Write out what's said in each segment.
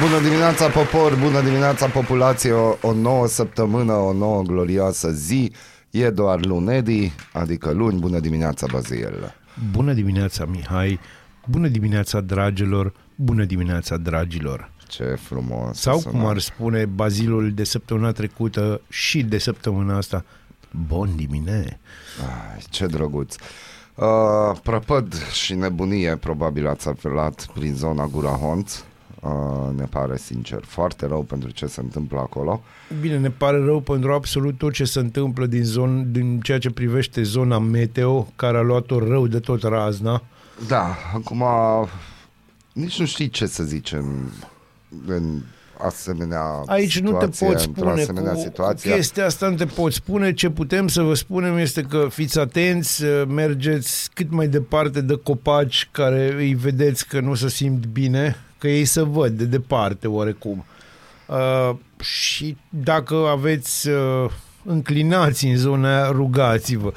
Bună dimineața, popor, bună dimineața, populație, o nouă săptămână, o nouă glorioasă zi, e doar lunedi, adică luni. Bună dimineața, Baziel. Bună dimineața, Mihai, bună dimineața, dragilor, bună dimineața, dragilor. Ce frumos. Sau, cum ar spune Bazilul de săptămâna trecută și de săptămâna asta, bon dimine. Ai, ce drăguț. Prăpăd și nebunie probabil ați apelat prin zona Gurahonț. Ne pare sincer foarte rău pentru ce se întâmplă acolo. Bine, ne pare rău pentru absolut tot ce se întâmplă din ceea ce privește zona meteo, care a luat-o rău de tot razna. Da, acum nici nu știi ce să zici în asemenea aici situație. Aici nu te poți spune chestia asta, nu te poți spune. Ce putem să vă spunem este că fiți atenți, mergeți cât mai departe de copaci care îi vedeți că nu se simt bine, că ei se văd de departe oarecum. Și dacă aveți înclinați în zona, rugați-vă.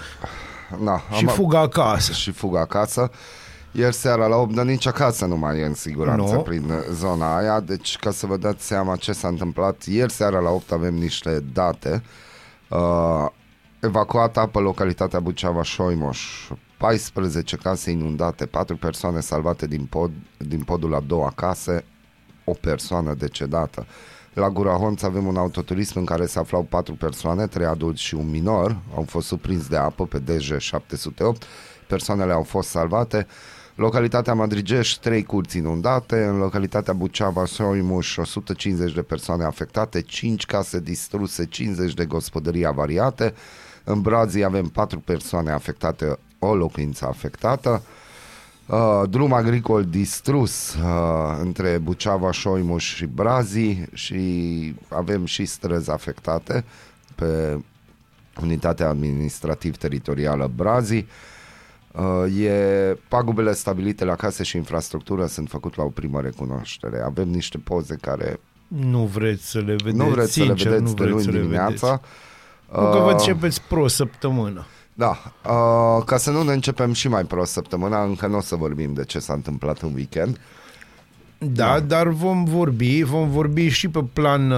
Na, și fugă acasă. Și fugă acasă. Ieri seara la 8, dar nici acasă nu mai e în siguranță prin zona aia. Deci, ca să vă dați seama ce s-a întâmplat, ieri seara la 8 avem niște date. Evacuată apă localitatea Buceava-Șoimuș, 14 case inundate, 4 persoane salvate din podul a 2 case, o persoană decedată. La Gurahonț avem un autoturism în care se aflau 4 persoane, 3 adulți și un minor, au fost surprinși de apă pe DJ 708, persoanele au fost salvate. Localitatea Madrigeș, 3 curți inundate, în localitatea Buceava-Șoimuș, 150 de persoane afectate, 5 case distruse, 50 de gospodării avariate. În Brazii avem 4 persoane afectate, o locuință afectată. Drum agricol distrus între Buceava-Șoimuș și Brazii și avem și străzi afectate pe unitatea administrativ-teritorială Brazii. Pagubele stabilite la case și infrastructură sunt făcute la o primă recunoaștere. Avem niște poze care nu vreți să le vedeți, nu vreți să le vedeți de luni dimineața. Nu că vă începeți prost săptămână. Da, ca să nu ne începem și mai prost săptămâna, încă nu o să vorbim de ce s-a întâmplat în weekend. Da, dar vom vorbi și pe plan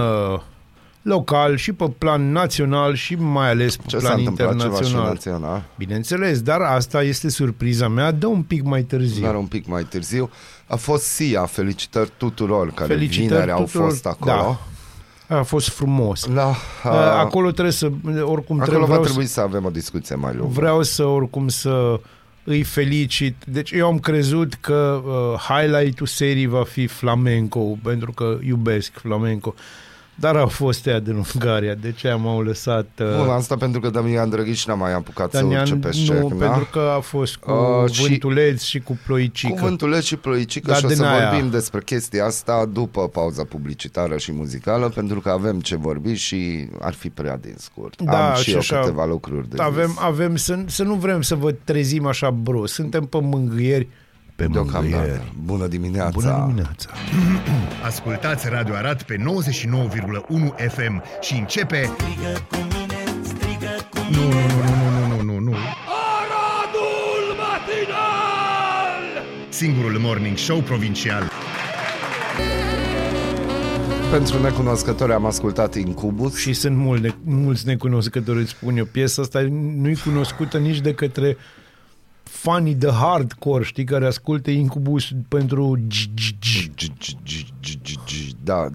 local, și pe plan național și mai ales pe plan internațional. Bineînțeles, dar asta este surpriza mea de un pic mai târziu. A fost SIA, felicitări tuturor care vineri au fost acolo. Da. A fost frumos. Acolo trebuie să oricum acolo va trebui să avem o discuție mai lungă. Vreau să oricum să îi felicit. Deci eu am crezut că highlight-ul serii va fi flamenco, pentru că iubesc flamenco. Dar au fost ea din Ungaria, de ce m-au lăsat... Bun, asta pentru că Damian Drăghi n-a mai apucat să urce pe scenă. Nu, pentru că a fost cu Vântuleț și cu Ploicică. Cu Vântuleț și Ploicică și o să vorbim despre chestia asta după pauza publicitară și muzicală, pentru că avem ce vorbi și ar fi prea din scurt. Da, am și eu câteva lucruri de zis. Avem să nu vrem să vă trezim așa brusc, suntem pe mângâieri. Deocamdată. Bună dimineața! Bună dimineața! Ascultați Radio Arad pe 99,1 FM și începe... Strigă cu mine, strigă cu mine... Nu! Aradul matinal! Singurul morning show provincial. Pentru necunoscători am ascultat Incubus. Și sunt mulți necunoscători, îți spun eu. Piesa asta nu-i cunoscută nici de către... fanii de hardcore, știi, care ascultă Incubus pentru da,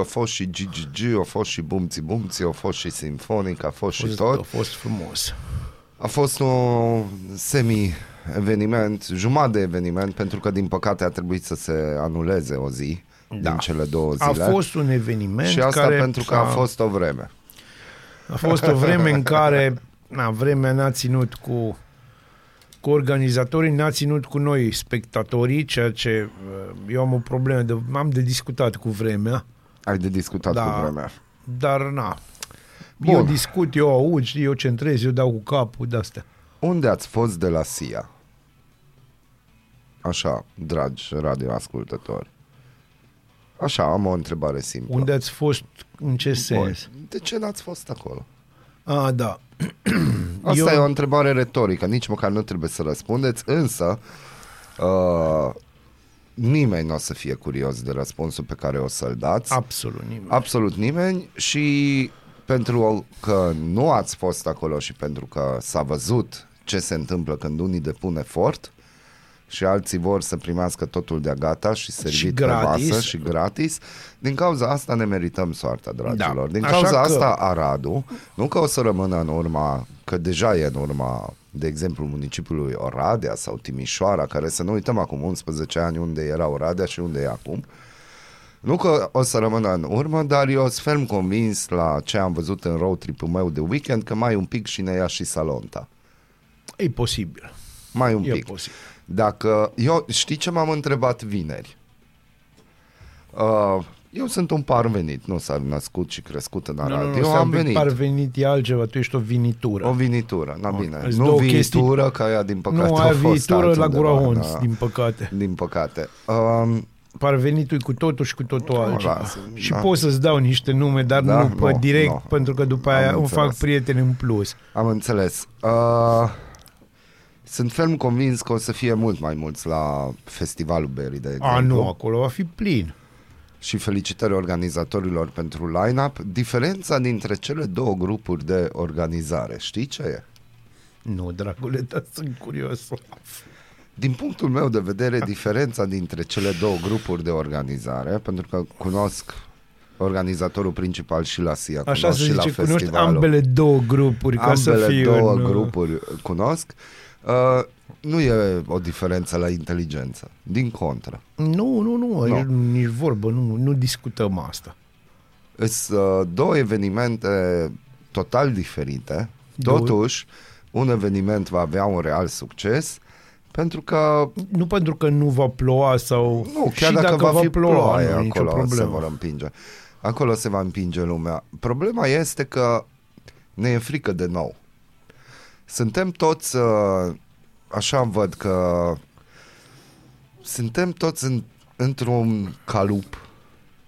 a fost și GGG, a fost și Bumții, a fost și Sinfonica, a fost și tot. A fost frumos. A fost un semi-eveniment, jumătate de eveniment, pentru că din păcate a trebuit să se anuleze o zi din cele două zile. A fost un eveniment și asta care pentru că a fost o vreme. A fost o vreme în care vremea n-a ținut cu organizatorii, n-a ținut cu noi spectatorii, ceea ce eu am o problemă, am de discutat cu vremea. Ai de discutat cu vremea. Dar na. Bun. Eu discut, eu aud, eu centrez, eu dau cu capul de-astea. Unde ați fost de la SIA? Așa, dragi radioascultători. Așa, am o întrebare simplă. Unde ați fost, în ce sens? Bun. De ce n-ați fost acolo? Ah, da. Asta e o întrebare retorică, nici măcar nu trebuie să răspundeți, însă nimeni nu o să fie curios de răspunsul pe care o să-l dați. Absolut nimeni. Absolut nimeni. Și pentru că nu ați fost acolo și pentru că s-a văzut ce se întâmplă când unii depun efort și alții vor să primească totul de-a gata și servit pe masă și gratis, din cauza asta ne merităm soarta, dragilor. Da. Din cauza asta Aradul, nu că o să rămână în urma, că deja e în urma, de exemplu, municipiului Oradea sau Timișoara, care să nu uităm acum 11 ani unde era Oradea și unde e acum, nu că o să rămână în urmă, dar eu sunt ferm convins la ce am văzut în road trip-ul meu de weekend că mai un pic și ne ia și Salonta. E posibil. Mai un pic. Posibil. Dacă eu, știi ce m-am întrebat vineri? Eu sunt un parvenit, nu s-a născut și crescut în Arad. Eu am venit. Parvenit e altceva, tu ești o vinitură. O vinitură, na bine. Nu vinitură, că aia din păcate nu, a fost altundeva. Nu, la Gurahonț, din păcate. Din păcate. Parvenitul e cu totul și cu totul altceva. Și pot să-ți dau niște nume, dar da? Nu pe direct, pentru că după aia îmi fac prieteni în plus. Am înțeles. Sunt ferm convins că o să fie mult mai mulți la festivalul Berry, de exemplu. A, nu, acolo va fi plin. Și felicitări organizatorilor pentru line-up. Diferența dintre cele două grupuri de organizare, știi ce e? Nu, dragule, dar sunt curios. Din punctul meu de vedere, diferența dintre cele două grupuri de organizare, pentru că cunosc organizatorul principal și la SIA, cunosc și la festivalul. Așa se zice, cunoști ambele două grupuri, ca să fiu două grupuri cunosc. Nu e o diferență la inteligență, din contră. Nu, nici vorbă, nu discutăm asta. Sunt două evenimente total diferite, totuși un eveniment va avea un real succes, pentru că... Nu pentru că nu va ploua sau... Nu, chiar dacă va fi ploua, acolo se vor împinge. Acolo se va împinge lumea. Problema este că ne e frică de nou. Suntem toți, așa văd că suntem toți într-un calup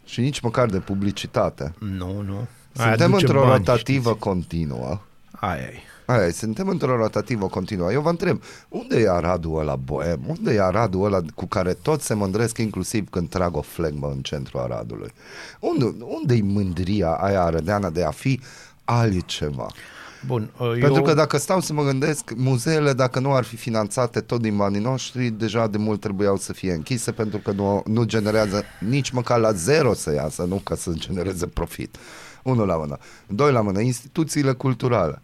și nici măcar de publicitate. Nu. Suntem într-o rotativă continuă. Aia, suntem într-o rotativă continuă. Eu vă întreb, unde e Aradul ăla boem? Unde e Aradul ăla cu care toți se mândresc, inclusiv când trag o flegmă în centrul Aradului? Unde-i mândria aia arădeană de a fi altceva? Bun, pentru că dacă stau să mă gândesc, muzeele, dacă nu ar fi finanțate tot din banii noștri, deja de mult trebuiau să fie închise, pentru că nu generează nici măcar la zero să iasă, nu ca să genereze profit. 1 la mână. 2 la mână, instituțiile culturale.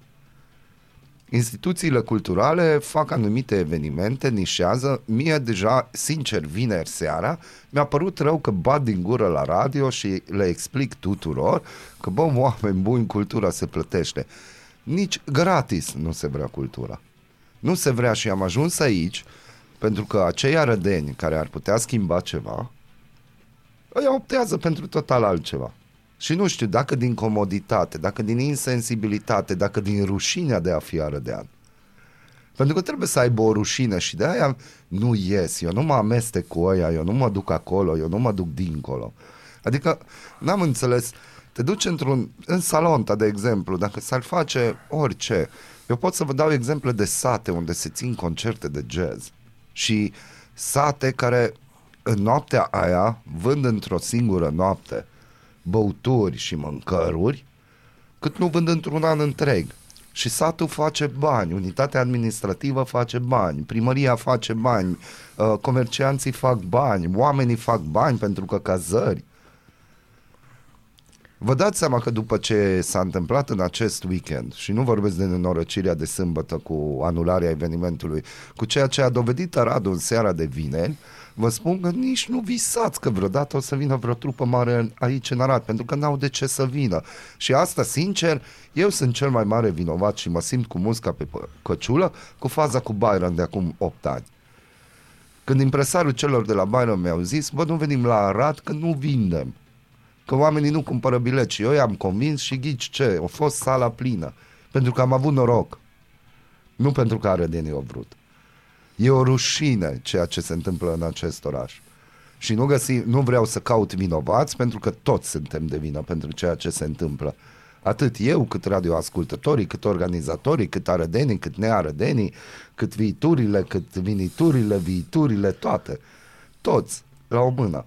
Instituțiile culturale fac anumite evenimente, nișează. Mie deja, sincer, vineri seara, mi-a părut rău că bat din gură la radio și le explic tuturor că, bă, oameni buni, cultura se plătește. Nici gratis nu se vrea cultura. Nu se vrea și am ajuns aici pentru că acei arădeni care ar putea schimba ceva îi optează pentru total altceva. Și nu știu dacă din comoditate, dacă din insensibilitate, dacă din rușinea de a fi arădean. Pentru că trebuie să aibă o rușine și de aia nu ies, eu nu mă amestec cu aia, eu nu mă duc acolo, eu nu mă duc dincolo. Adică n-am înțeles... Te duci în Salonta, de exemplu, dacă s-ar face orice. Eu pot să vă dau exemple de sate unde se țin concerte de jazz și sate care în noaptea aia vând într-o singură noapte băuturi și mâncăruri cât nu vând într-un an întreg. Și satul face bani, unitatea administrativă face bani, primăria face bani, comercianții fac bani, oamenii fac bani pentru că cazări. Vă dați seama că după ce s-a întâmplat în acest weekend, și nu vorbesc de nenorăcirea de sâmbătă cu anularea evenimentului, cu ceea ce a dovedit Aradul în seara de vineri, vă spun că nici nu visați că vreodată o să vină vreo trupă mare aici în Arad, pentru că n-au de ce să vină. Și asta, sincer, eu sunt cel mai mare vinovat și mă simt cu musca pe căciulă cu faza cu Byron de acum 8 ani. Când impresarul celor de la Byron mi-au zis, bă, nu venim la Arad că nu vindem. Că oamenii nu cumpără bilet și eu i-am convins și ghici ce, a fost sala plină. Pentru că am avut noroc. Nu pentru că arădenii au vrut. E o rușine ceea ce se întâmplă în acest oraș. Și nu vreau să caut vinovați pentru că toți suntem de vină pentru ceea ce se întâmplă. Atât eu, cât radioascultătorii, cât organizatorii, cât arădenii, cât nearădenii, cât viiturile, toate. Toți, la o mână.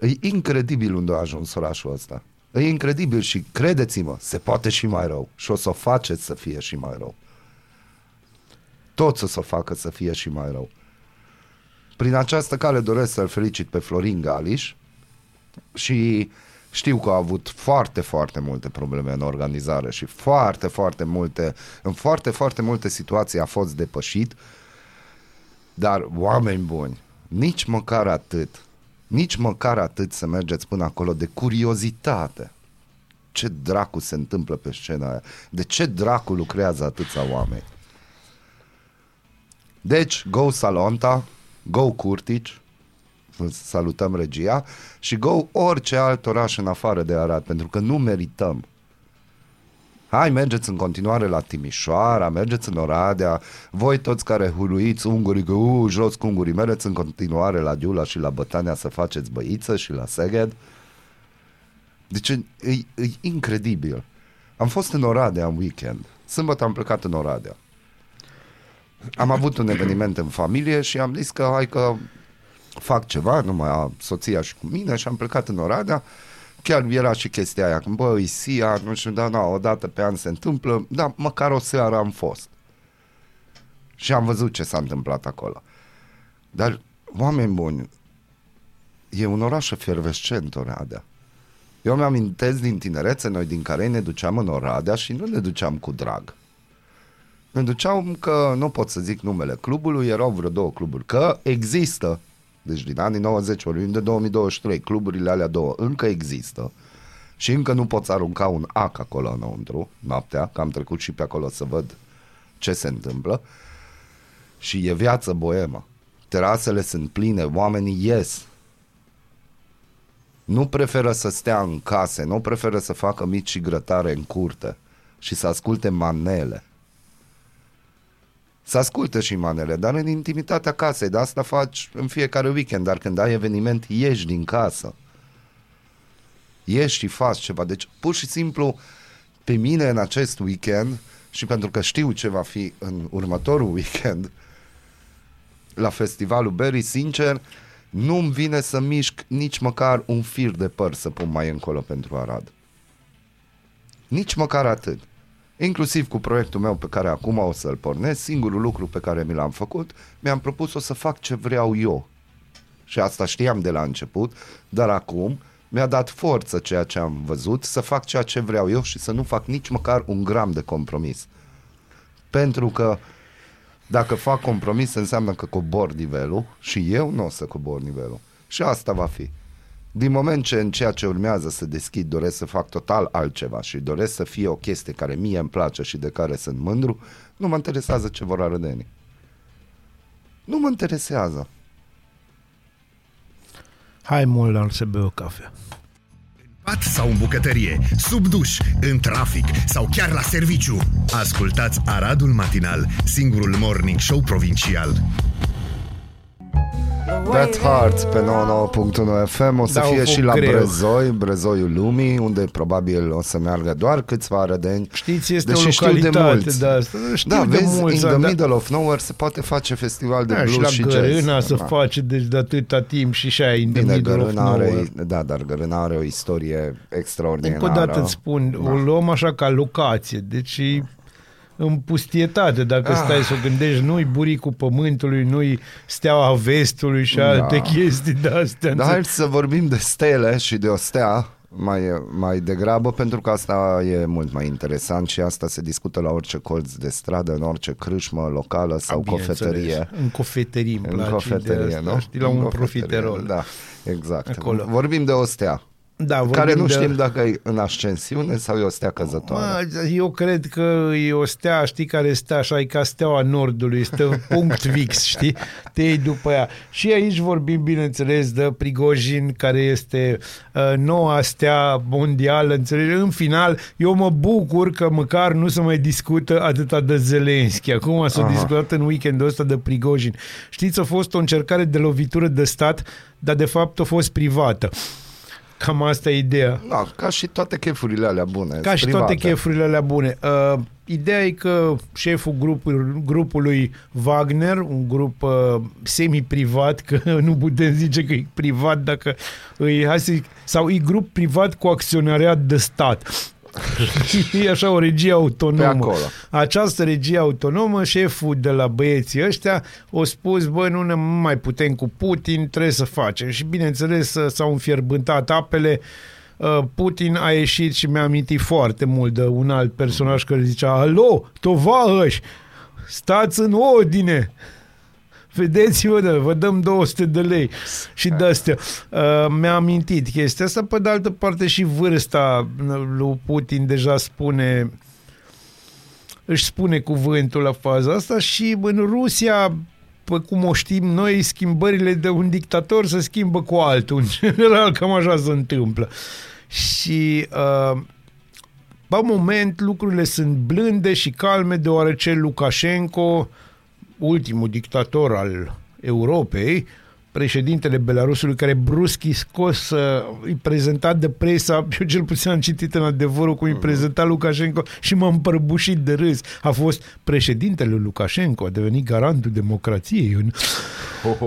E incredibil unde a ajuns orașul ăsta. E incredibil și credeți-mă, se poate și mai rău. Și o să o faceți să fie și mai rău. Toți o să o facă să fie și mai rău. Prin această cale doresc să-l felicit pe Florin Galiș și știu că a avut foarte, foarte multe probleme în organizare și în foarte multe situații a fost depășit, dar oameni buni, nici măcar atât să mergeți până acolo de curiozitate. Ce dracu se întâmplă pe scena aia? De ce dracu lucrează atâția oameni? Deci, go Salonta, go Curtici, salutăm regia, și go orice alt oraș în afară de Arad, pentru că nu merităm. Hai, mergeți în continuare la Timișoara, mergeți în Oradea, voi toți care huluiți ungurii, că jos cu ungurii, mergeți în continuare la Diula și la Bătania să faceți băiță și la Seged. Deci e incredibil. Am fost în Oradea în weekend, sâmbătă am plecat în Oradea. Am avut un eveniment în familie și am zis că hai că fac ceva, numai soția și cu mine, și am plecat în Oradea. Chiar era și chestia aia, când bă, e SIA, nu știu, dar na, o dată pe an se întâmplă, dar măcar o seară am fost. Și am văzut ce s-a întâmplat acolo. Dar, oameni buni, e un oraș efervescent Oradea. Eu mi-amintesc din tinerețe, noi din care ne duceam în Oradea și nu ne duceam cu drag. Ne duceam că, nu pot să zic numele clubului, erau vreo două cluburi, că există. Deci din anii 90 oriunde 2023, cluburile alea două încă există și încă nu poți arunca un ac acolo înăuntru, noaptea, că am trecut și pe acolo să văd ce se întâmplă. Și e viață boemă. Terasele sunt pline, oamenii ies. Nu preferă să stea în case, nu preferă să facă mici și grătare în curte și să asculte manele. Să ascultă și manele, dar în intimitatea casei, de asta faci în fiecare weekend, dar când ai eveniment, ieși din casă. Ieși și faci ceva. Deci, pur și simplu, pe mine în acest weekend, și pentru că știu ce va fi în următorul weekend, la festivalul Berry, sincer, nu-mi vine să mișc nici măcar un fir de păr să pun mai încolo pentru Arad. Nici măcar atât. Inclusiv cu proiectul meu pe care acum o să-l pornesc, singurul lucru pe care mi l-am făcut, mi-am propus o să fac ce vreau eu. Și asta știam de la început, dar acum mi-a dat forță ceea ce am văzut, să fac ceea ce vreau eu și să nu fac nici măcar un gram de compromis. Pentru că dacă fac compromis înseamnă că cobor nivelul și eu nu o să cobor nivelul. Și asta va fi. Din moment ce în ceea ce urmează să deschid doresc să fac total altceva și doresc să fie o chestie care mie îmi place și de care sunt mândru, nu mă interesează ce vor arădenii. Nu mă interesează. Hai mult la să beu o cafea. Pat sau în bucătărie, sub duș, în trafic sau chiar la serviciu. Ascultați Aradul Matinal, singurul morning show provincial. That Heart pe 99.1 FM o să fie și la Brezoi, Brezoiul Lumii, unde probabil o să meargă doar câțiva arădeni. Știți, este deși o localitate de asta. Da, vezi, mulți, in the middle of nowhere se poate face festival de blues și jazz. Și la Gărâna se face deci de atâta timp și și aia in the middle of nowhere. Da, dar Gărâna are o istorie extraordinară. Încă o dată îți spun, o luăm așa ca locație, deci... în pustietate, dacă stai să o gândești, nu-i buricul pământului, nu-i steaua vestului și alte chestii de astea. Dar hai să vorbim de stele și de o stea mai degrabă, pentru că asta e mult mai interesant și asta se discută la orice colț de stradă, în orice crâșmă locală sau cofetărie. În cofetării îmi place. În cofetărie, nu? Știi, la un profiterol. Da, exact. Acolo. Vorbim de o stea. Da, care nu știm dacă e în ascensiune sau e o stea căzătoare. Eu cred că e o stea, știi, care stă așa, e ca steaua nordului, stă punct fix, știi? Te iei după ea. Și aici vorbim, bineînțeles, de Prigojin, care este noua stea mondială, înțelegi? În final, eu mă bucur că măcar nu se mai discută atâta de Zelenski. Acum s-a discutat în weekendul ăsta de Prigojin. Știți, a fost o încercare de lovitură de stat, dar de fapt a fost privată. Cam asta e ideea. Da, ca și toate chefurile alea bune. Ca și toate chefurile alea bune. Ideea e că șeful grupului Wagner, un grup semi-privat, că nu putem zice că e privat dacă sau e grup privat cu acționariat de stat. E așa o regie autonomă. Această regie autonomă, șeful de la băieții ăștia a spus, bă, nu ne mai putem cu Putin, trebuie să facem. Și bineînțeles s-au înfierbântat apele. Putin a ieșit și mi-a amintit foarte mult de un alt personaj care zicea, alo, tovarăși, stați în ordine, vedeți-vă, vă dăm 200 de lei și de-astea. Mi-a amintit chestia asta, pe de altă parte și vârsta lui Putin deja spune, își spune cuvântul la faza asta și în Rusia, pe cum o știm noi, schimbările de un dictator se schimbă cu altul. În general, cam așa se întâmplă. Și la moment lucrurile sunt blânde și calme, deoarece Lukashenko, ultimul dictator al Europei, președintele Belarusului, care brusc i scos, îi prezentat de presa, eu cel puțin am citit în Adevărul cum îi prezenta Lukashenko și m-am împărbușit de râs. A fost președintele Lukashenko, a devenit garantul democrației.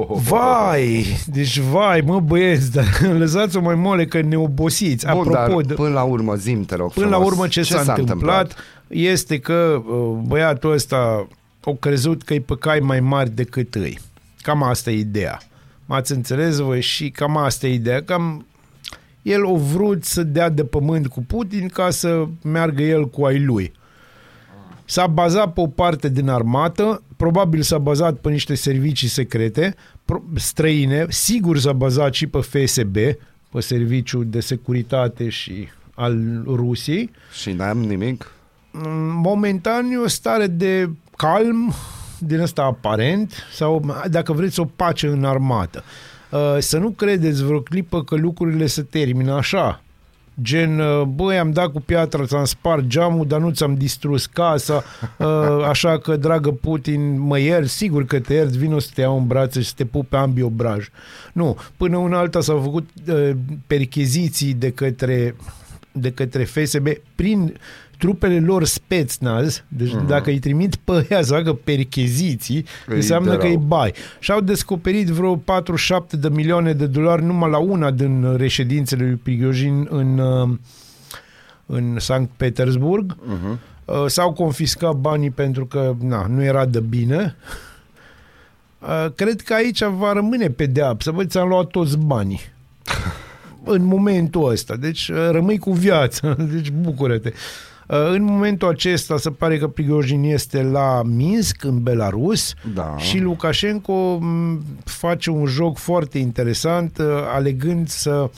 Vai! Deci, vai, mă băieți, dar lăsați-o mai moale că ne obosiți. Bun, apropo, dar până la urmă, zi-mi, te rog, până la urmă, ce s-a întâmplat? Este că băiatul ăsta a crezut că e pe cai mai mari decât ei. Cam asta e ideea. M-ați înțeles voi? Și cam asta e ideea. Cam el a vrut să dea de pământ cu Putin ca să meargă el cu ai lui. S-a bazat pe o parte din armată, probabil s-a bazat pe niște servicii secrete străine, sigur s-a bazat și pe FSB, pe Serviciul de Securitate și al Rusiei. Și n-am nimic? Momentan e o stare de calm, din ăsta aparent, sau dacă vreți o pace în armată. Să nu credeți vreo clipă că lucrurile se termină așa. Gen, băi, am dat cu piatra, ți-am spart geamul, dar nu ți-am distrus casa, așa că, dragă Putin, mă ieri, sigur că te ierți, vino să te iau în brațe și să te pup pe ambii obraji. Nu, până una alta s-au făcut percheziții de către FSB prin trupele lor spetsnaz, deci dacă îi trimit pe ea să facă percheziții, înseamnă că e bai. Și au descoperit vreo 47 de milioane de dolari numai la una din reședințele lui Prigojin în Sankt Petersburg. S-au confiscat banii pentru că nu era de bine. Cred că aici va rămâne pedeapsă. Băi, ți-am luat toți banii. În momentul ăsta. Deci rămâi cu viața. Deci bucură-te. În momentul acesta se pare că Prigojin este la Minsk, în Belarus, și Lukashenko face un joc foarte interesant, alegând să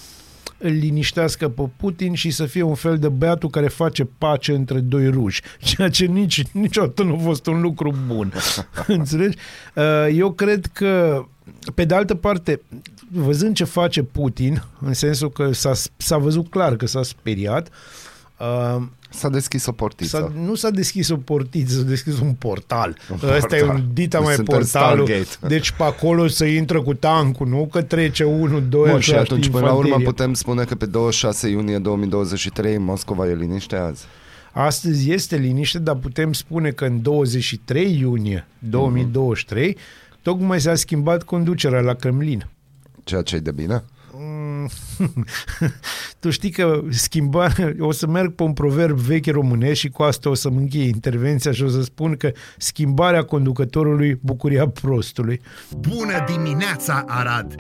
îl liniștească pe Putin și să fie un fel de băiatul care face pace între doi ruși, ceea ce niciodată nu a fost un lucru bun. Înțelegi? Eu cred că, pe de altă parte, văzând ce face Putin, în sensul că s-a văzut clar că s-a speriat, s-a deschis o portiță. Nu s-a deschis o portiță, s-a deschis un portal. Ăsta e un dita mai portalul. Deci pe acolo se intră cu tancul, nu? Că trece 1, 2, așa. Și atunci, până la urmă, putem spune că pe 26 iunie 2023 Moscova e liniște azi. Astăzi este liniște, dar putem spune că în 23 iunie 2023 tocmai s-a schimbat conducerea la Kremlin. Ceea ce e de bine. Tu știi că o să merg pe un proverb vechi românesc și cu asta o să-mi închei intervenția și o să spun că schimbarea conducătorului, bucuria prostului. Bună dimineața, Arad!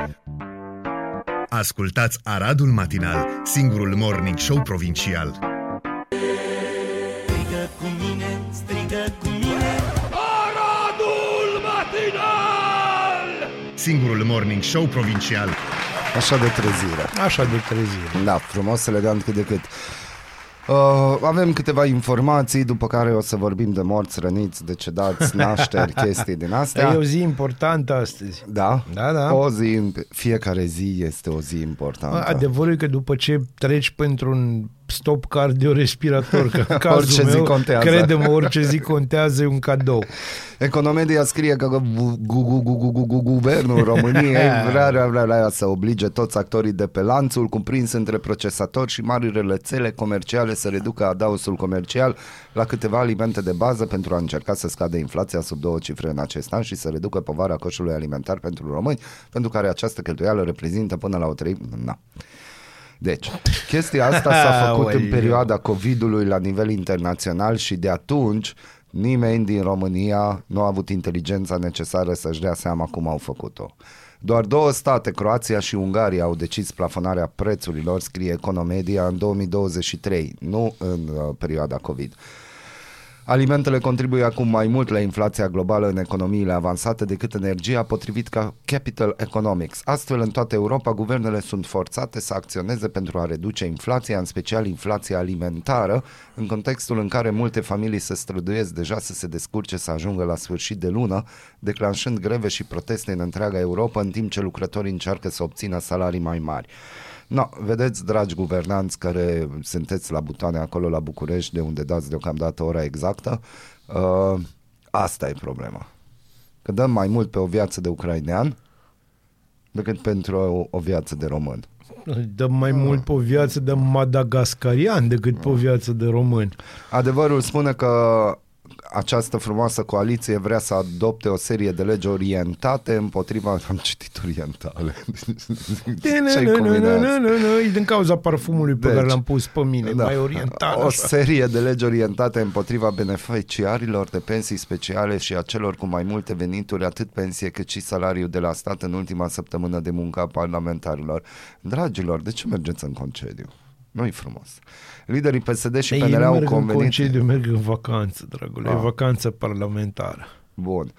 Ascultați Aradul Matinal, singurul morning show provincial. Strigă cu mine, strigă cu mine, Aradul Matinal! Singurul morning show provincial. Așa de trezire. Da, frumos, elegant cât de cât. Avem câteva informații, după care o să vorbim de morți, răniți, decedați, nașteri, chestii din astea. E o zi importantă astăzi. Da. O zi, fiecare zi este o zi importantă. Adevărul e că după ce treci pentru un stop cardiorespirator, că în cazul orice meu, zi contează. Crede-mă, orice zi contează, e un cadou. Economedia scrie că guvernul României vrea să oblige toți actorii de pe lanțul cuprins între procesatori și marile rețele comerciale să reducă adausul comercial la câteva alimente de bază pentru a încerca să scadă inflația sub două cifre în acest an și să reducă povara coșului alimentar pentru români, pentru care această cheltuială reprezintă până la o treime. Na. Deci, chestia asta s-a făcut în perioada COVID-ului la nivel internațional și de atunci nimeni din România nu a avut inteligența necesară să-și dea seama cum au făcut-o. Doar două state, Croația și Ungaria, au decis plafonarea prețurilor, scrie Economedia, în 2023, nu în perioada COVID. Alimentele contribuie acum mai mult la inflația globală în economiile avansate decât energia, potrivit ca Capital Economics. Astfel, în toată Europa, guvernele sunt forțate să acționeze pentru a reduce inflația, în special inflația alimentară, în contextul în care multe familii se străduiesc deja să se descurce să ajungă la sfârșit de lună, declanșând greve și proteste în întreaga Europa, în timp ce lucrătorii încearcă să obțină salarii mai mari. No, vedeți, dragi guvernanți care sunteți la butoane acolo la București, de unde dați deocamdată ora exactă, asta e problema. Că dăm mai mult pe o viață de ucrainean decât pentru o viață de român. Dăm mai mult pe o viață de madagascarian decât pe o viață de român. Adevărul spune că această frumoasă coaliție vrea să adopte o serie de legi orientate împotriva... Am citit orientale. Ce-i cu mine azi? E din cauza parfumului pe care l-am pus pe mine. Da. Mai oriental. O serie de legi orientate împotriva beneficiarilor de pensii speciale și a celor cu mai multe venituri, atât pensie cât și salariu de la stat, în ultima săptămână de muncă a parlamentarilor. Dragilor, de ce mergeți în concediu? Nu-i frumos. Liderii PSD și PNL au convenit... Ei nu merg în concediu, merg în vacanță, dragule. E vacanță parlamentară. Bun.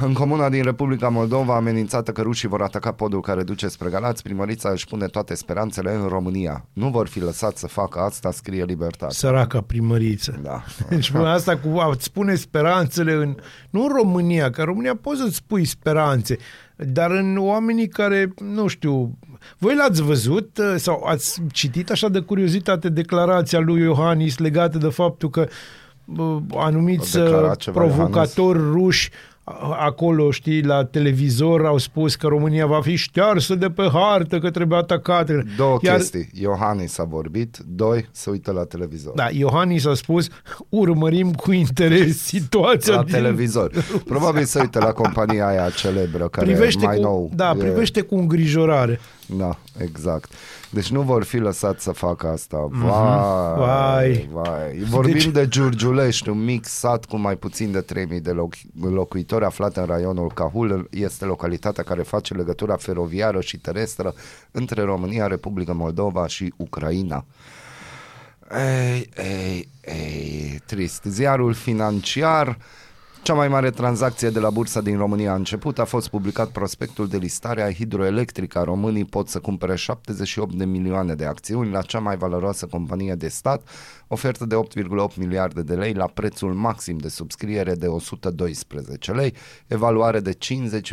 În comuna din Republica Moldova, amenințată că rușii vor ataca podul care duce spre Galați, primărița își pune toate speranțele în România. Nu vor fi lăsați să facă asta, scrie Libertate. Săraca primăriță. Da. Deci asta cu a spune speranțele în... Nu în România, că în România poți să-ți pui speranțe, dar în oamenii care, nu știu... Voi l-ați văzut sau ați citit așa de curiozitate declarația lui Iohannis legată de faptul că anumiți provocatori ruși acolo, știi, la televizor au spus că România va fi ștearsă de pe hartă, că trebuie atacată. Două chestii. Iohannis a vorbit, doi, se uită la televizor. Da, Iohannis a spus, urmărim cu interes situația la din... televizor. Probabil se uită la compania aia celebră, care privește mai cu, nou... Da, e... privește cu îngrijorare. Da, exact. Deci nu vor fi lăsați să facă asta. Vai. Vorbim deci... de Giurgiulești, un mic sat cu mai puțin de 3.000 de locuitori aflat în raionul Cahul. Este localitatea care face legătura feroviară și terestră între România, Republica Moldova și Ucraina. Trist. Ziarul financiar. Cea mai mare tranzacție de la bursa din România a început, a fost publicat prospectul de listare a Hidroelectrica. Românii pot să cumpere 78 de milioane de acțiuni la cea mai valoroasă companie de stat, ofertă de 8,8 miliarde de lei la prețul maxim de subscriere de 112 lei, evaluare de 50,4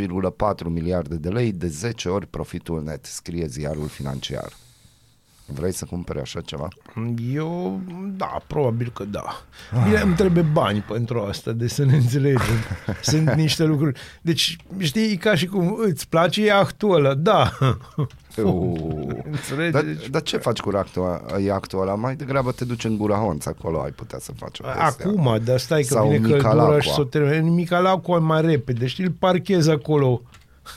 miliarde de lei, de 10 ori profitul net, scrie Ziarul Financiar. Vrei să cumpere așa ceva? Eu, da, probabil că da. Bine, îmi trebuie bani pentru asta, de să ne înțelegem. Sunt niște lucruri. Deci, știi, ca și cum îți place iahtul ăla, da. Dar ce faci cu iahtul ăla? Mai degrabă te duci în Gurahonț, acolo ai putea să faci o chestie. Acum, dar stai că sau vine căldura și s-o termină. În Micalacua mai repede, știi, îl parchezi acolo.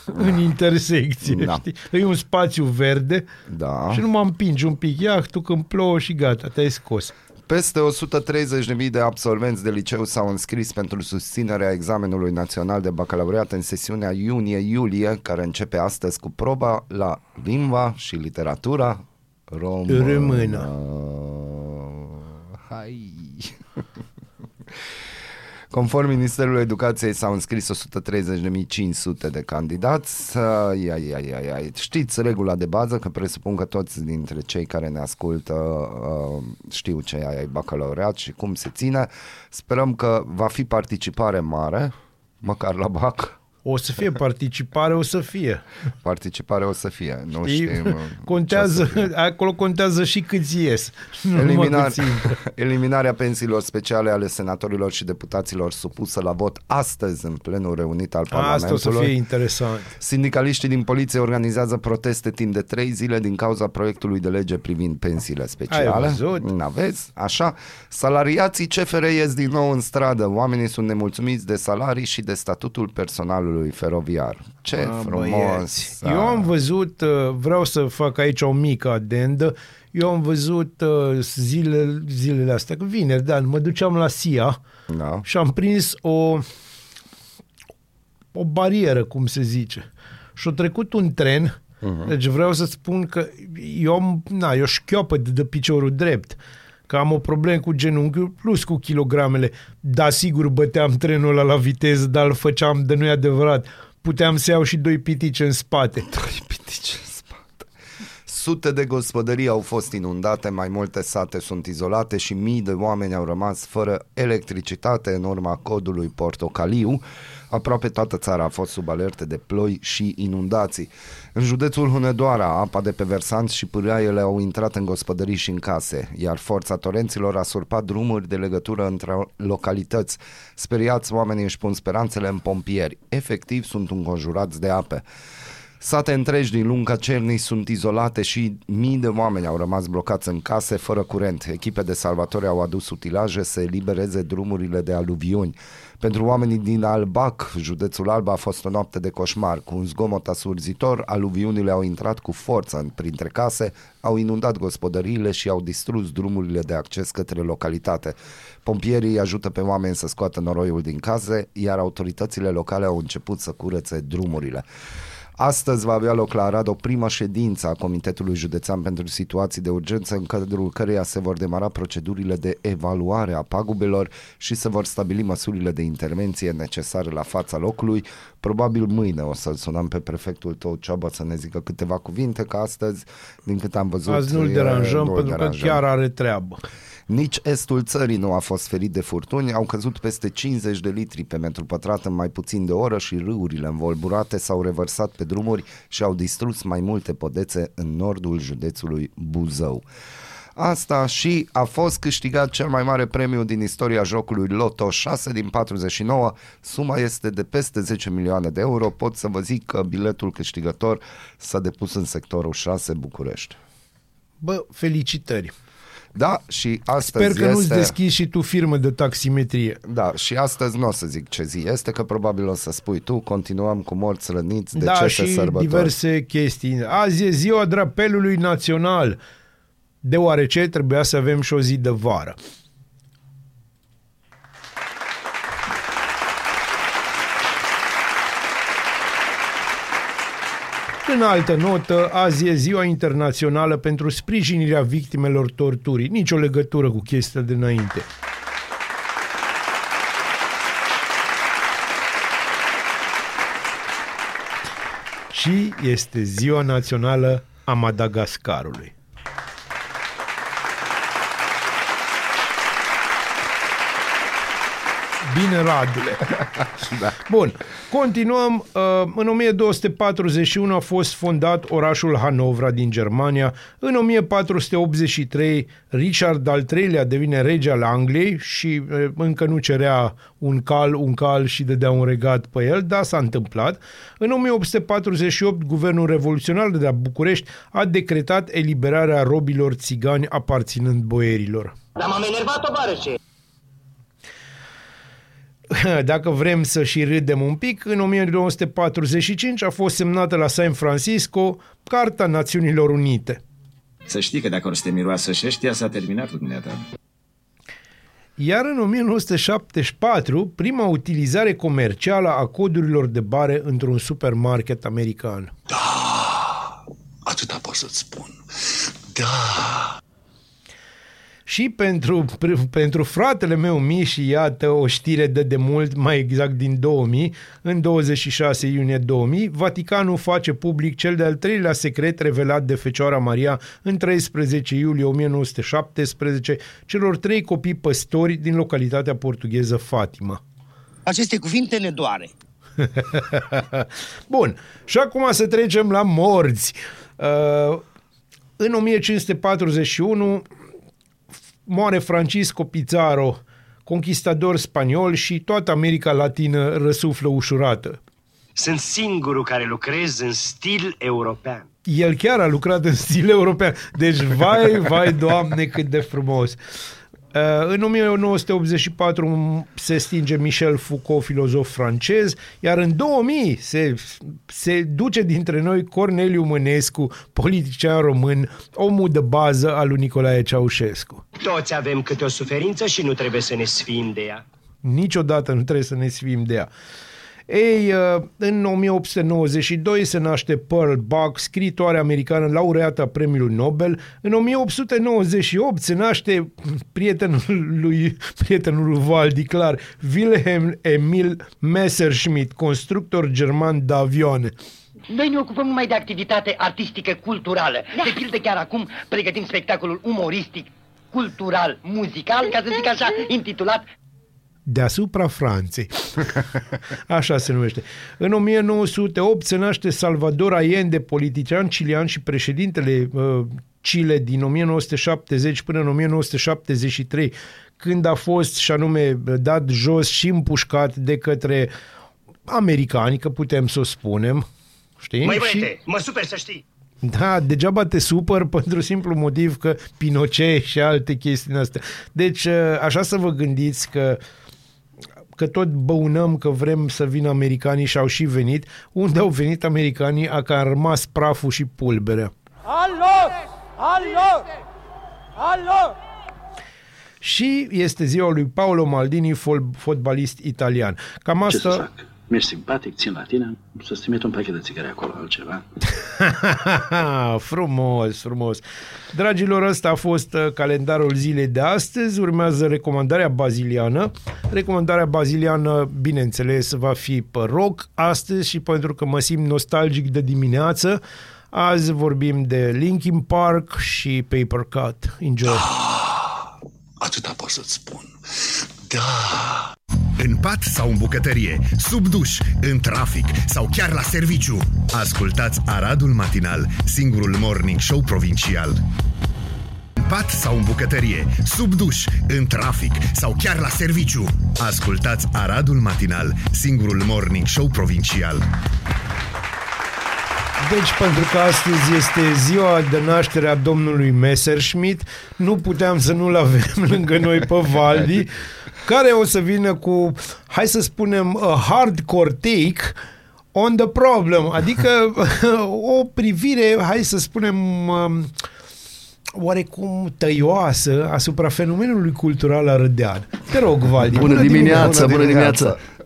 În intersecție, da. Știi? E un spațiu verde, da. Și nu mă împingi un pic iahtul când plouă și gata, te-ai scos. Peste 130.000 de absolvenți de liceu s-au înscris pentru susținerea examenului național de bacalaureat în sesiunea iunie-iulie, care începe astăzi cu proba la limba și literatura română. Hai! Conform Ministerului Educației s-au înscris 130.500 de candidați. Știți regula de bază, că presupun că toți dintre cei care ne ascultă știu ce ai bacalaureat și cum se ține. Sperăm că va fi participare mare, măcar la bac. O să fie participare, o să fie. Participare o să fie, nu știm. Contează, acolo contează și câți ies. Eliminarea pensiilor speciale ale senatorilor și deputaților supusă la vot astăzi în plenul reunit al Parlamentului. Asta o să fie interesant. Sindicaliștii din poliție organizează proteste timp de 3 zile din cauza proiectului de lege privind pensiile speciale. Ai văzut? N-aveți? Așa. Salariații CFR ies din nou în stradă. Oamenii sunt nemulțumiți de salarii și de statutul personalului feroviar. Ce frumos! Eu am văzut, vreau să fac aici o mică adendă, eu am văzut zilele astea, că vineri, dar mă duceam la SIA și am prins o barieră, cum se zice, și a trecut un tren, deci vreau să spun că eu șchioapă de piciorul drept, că am o problemă cu genunchiul plus cu kilogramele. Da, sigur, băteam trenul ăla la viteză, dar îl făceam de nu-i adevărat. Puteam să iau și 2 pitici în spate. 2 pitici în spate. Sute de gospodării au fost inundate, mai multe sate sunt izolate și mii de oameni au rămas fără electricitate în urma codului portocaliu. Aproape toată țara a fost sub alerte de ploi și inundații. În județul Hunedoara, apa de pe versanți și pârâiele au intrat în gospodării și în case, iar forța torenților a surpat drumuri de legătură între localități. Speriați, oamenii își pun speranțele în pompieri. Efectiv, sunt înconjurați de ape. Sate întregi din lunga Cernii sunt izolate și mii de oameni au rămas blocați în case fără curent. Echipe de salvatori au adus utilaje să elibereze drumurile de aluviuni. Pentru oamenii din Albac, județul Alba, a fost o noapte de coșmar. Cu un zgomot asurzitor, aluviunile au intrat cu forță printre case, au inundat gospodăriile și au distrus drumurile de acces către localitate. Pompierii ajută pe oameni să scoată noroiul din case, iar autoritățile locale au început să curețe drumurile. Astăzi va avea loc la Arad o primă ședință a Comitetului Județean pentru Situații de Urgență, în cadrul căreia se vor demara procedurile de evaluare a pagubelor și se vor stabili măsurile de intervenție necesare la fața locului. Probabil mâine o să-l sunăm pe prefectul tău, Cioba, să ne zică câteva cuvinte, că astăzi, din cât am văzut... Azi nu-l deranjăm, pentru că chiar are treabă. Nici estul țării nu a fost ferit de furtuni, au căzut peste 50 de litri pe metru pătrat în mai puțin de o oră și râurile învolburate s-au revărsat pe drumuri și au distrus mai multe podețe în nordul județului Buzău. Asta și a fost câștigat cel mai mare premiu din istoria jocului Loto 6 din 49. Suma este de peste 10 milioane de euro. Pot să vă zic că biletul câștigător s-a depus în sectorul 6 București. Bă, felicitări! Da, și astăzi sper că nu-ți deschizi și tu firmă de taximetrie. Da, și astăzi nu o să zic ce zi este, că probabil o să spui tu. Continuăm cu morți, răniți, decese, sărbători. Da, și diverse chestii. Azi e ziua drapelului național, deoarece trebuia să avem și o zi de vară. În altă notă, azi e ziua internațională pentru sprijinirea victimelor torturii. Nici o legătură cu chestia de înainte. Și este ziua națională a Madagascarului. Bine, Radule! Da. Bun, continuăm. În 1241 a fost fondat orașul Hanovra din Germania. În 1483 Richard al III-lea devine rege al Angliei și încă nu cerea un cal și dădea un regat pe el, dar s-a întâmplat. În 1848 guvernul revoluționar de la București a decretat eliberarea robilor țigani aparținând boierilor. Dar m-am enervat, tovarășe! Dacă vrem să și râdem un pic, în 1945 a fost semnată la San Francisco Carta Națiunilor Unite. Să știi că dacă or să te miroasă și ăștia, s-a terminat lumea ta. Iar în 1974, prima utilizare comercială a codurilor de bare într-un supermarket american. Da, atâta pot să-ți spun. Da. Și pentru fratele meu Miși, iată o știre de demult, mai exact din 2000, în 26 iunie 2000, Vaticanul face public cel de-al treilea secret revelat de Fecioara Maria în 13 iulie 1917 celor 3 copii păstori din localitatea portugheză Fatima. Aceste cuvinte ne doare. Bun. Și acum să trecem la morți. În 1541 moare Francisco Pizarro, conquistador spaniol, și toată America Latină răsuflă ușurată. Sunt singurul care lucrez în stil european. El chiar a lucrat în stil european. Deci, vai, vai, Doamne, cât de frumos. În 1984 se stinge Michel Foucault, filozof francez, iar în 2000 se duce dintre noi Corneliu Mânescu, politician român, omul de bază al lui Nicolae Ceaușescu. Toți avem câte o suferință și nu trebuie să ne sfim de ea. Niciodată nu trebuie să ne sfim de ea. Ei, în 1892 se naște Pearl Buck, scriitoare americană laureată a Premiului Nobel. În 1898 se naște prietenul lui Waldi, clar, Wilhelm Emil Messerschmitt, constructor german de avioane. Noi ne ocupăm numai de activitate artistică culturală. Da. De pildă, chiar acum pregătim spectacolul umoristic, cultural, muzical, ca să zic așa, intitulat Deasupra Franței. Așa se numește. În 1908 se naște Salvador Allende, politician cilian și președintele Chile din 1970 până în 1973, când a fost, și anume, dat jos și împușcat de către americani, că putem să o spunem. Știi? Măi băiete, mă super să știi! Da, degeaba te supăr pentru simplu motiv că Pinochet și alte chestii din astea. Deci, așa să vă gândiți că tot băunăm că vrem să vină americanii și au și venit. Unde au venit americanii a că a rămas praful și pulberea. Alo! Alo! Alo! Și este ziua lui Paolo Maldini, fotbalist italian. Cam asta... Mi-e simpatic, țin la tine, să-ți trimit un pachet de țigări acolo, altceva. Frumos, frumos. Dragilor, ăsta a fost calendarul zilei de astăzi. Urmează recomandarea baziliană. Recomandarea baziliană, bineînțeles, va fi pe rock astăzi și pentru că mă simt nostalgic de dimineață, azi vorbim de Linkin Park și Paper Cut. Enjoy! Da, atâta pot să-ți spun. Da! În pat sau în bucătărie, sub duș, în trafic sau chiar la serviciu, ascultați Aradul Matinal, singurul morning show provincial. În pat sau în bucătărie, sub duș, în trafic sau chiar la serviciu, ascultați Aradul Matinal, singurul morning show provincial. Deci, pentru că astăzi este ziua de naștere a domnului Messerschmitt, nu puteam să nu-l avem lângă noi pe Valdi, care o să vină cu, hai să spunem, a hardcore take on the problem, adică o privire, hai să spunem, oarecum tăioasă asupra fenomenului cultural arădean. Te rog, Valdi. Bună dimineața!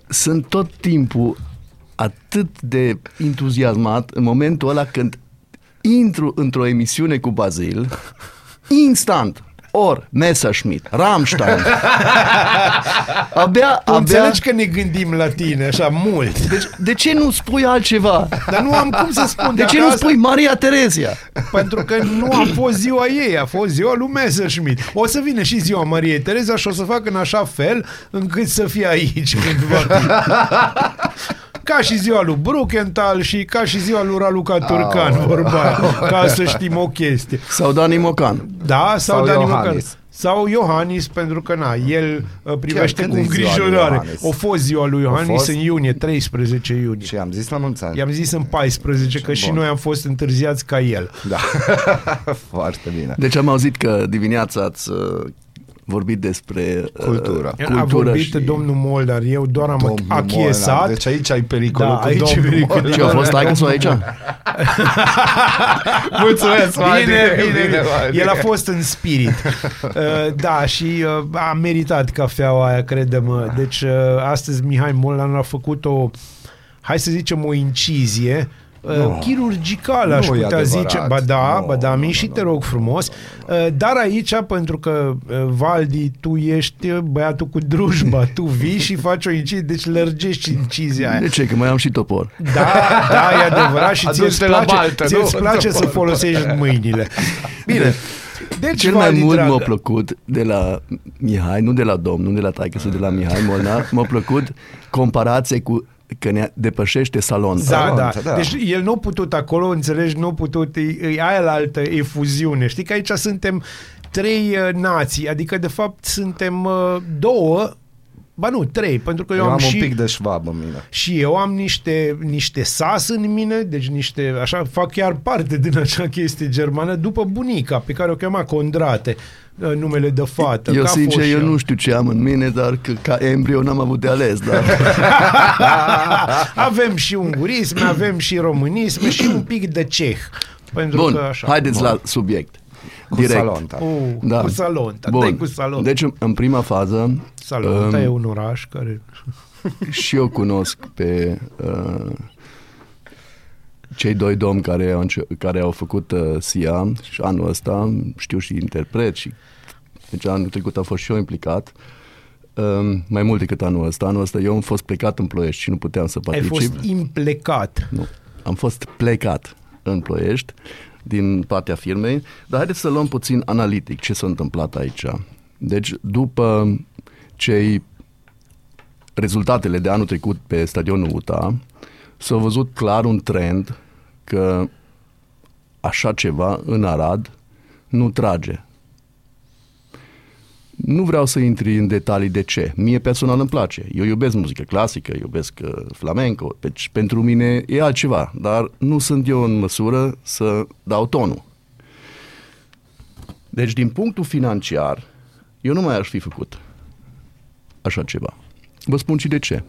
Sunt tot timpul atât de entuziasmat în momentul ăla când intru într-o emisiune cu Baziel, instant or Messerschmitt, Rammstein. Abia înțelegi că ne gândim la tine așa mult. Deci, de ce nu spui altceva? Dar nu am cum să spun. De ce nu spui Maria Terezia? Pentru că nu a fost ziua ei, a fost ziua lui Messerschmitt. O să vină și ziua Mariei Terezia și o să fac în așa fel încât să fie aici cândva. Ca și ziua lui Brukenthal și ca și ziua lui Raluca Turcan, vorba, ca să știm o chestie. Sau Dani Mocan. Da, sau Dani Mocan. Sau Iohannis, pentru că na, el privește cu îngrijorare. O fost ziua lui Iohannis în iunie, 13 iunie. Și am zis la mulți ani. I-am zis în 14, că și noi am fost întârziați ca el. Da, foarte bine. Deci am auzit că dimineața ați... vorbit despre cultură. A vorbit și... domnul Molnar, eu doar am achiesat. Deci aici ai pericolul, da, cu aici domnul Molnar. Ce-a fost Aicu aici? Mulțumesc! Bine, el a fost în spirit. Da, și a meritat cafeaua aia, crede-mă. Deci astăzi Mihai Molnar a făcut o, hai să zicem, o incizie chirurgicală, aș putea zice. Te rog frumos. Dar aici, pentru că Valdi, tu ești băiatul cu drujba, tu vii și faci o incizie, deci lărgești incizia aia. De ce? Că mai am și topor. Da, e adevărat și ți-e place să folosești mâinile. Bine. Deci, cel mai mult dragă, m-a plăcut de la Mihai, nu de la domn, nu de la taică, de la Mihai Molnar, m-a plăcut comparație cu că ne depășește Salonta. Da. Deci el nu a putut acolo, înțelegi, nu a putut, e aia la altă efuziune. Știi că aici suntem trei nații, adică de fapt suntem două, ba nu, trei, pentru că eu am și un pic de șvab în mine. Și eu am niște sas în mine, deci niște, așa, fac chiar parte din acea chestie germană, după bunica, pe care o chema Condrate, numele de fată. Eu, sincer, foșia. Eu nu știu ce am în mine, dar că, ca embrio n-am avut de ales. Dar... avem și ungurism, avem și românism și un pic de ceh. Pentru bun, că așa, haideți la subiect. Direct. Salonta. Cu Salonta. Bun. Cu Salonta. Deci, în prima fază... Salonta e un oraș care... și eu cunosc pe cei doi domni care au făcut SIA și anul ăsta, știu și interpret și... Deci anul trecut a fost și eu implicat, mai mult decât anul ăsta. Anul ăsta eu am fost plecat în Ploiești și nu puteam să particip. Ai fost implecat. Nu. Am fost plecat în Ploiești din partea firmei, dar haideți să luăm puțin analitic ce s-a întâmplat aici. Deci, după cei rezultatele de anul trecut pe stadionul UTA, s-a văzut clar un trend că așa ceva în Arad nu trage. Nu vreau să intri în detalii de ce. Mie personal îmi place. Eu iubesc muzică clasică, iubesc flamenco. Deci pentru mine e altceva, dar nu sunt eu în măsură să dau tonul. Deci din punctul financiar, eu nu mai aș fi făcut așa ceva. Vă spun și de ce.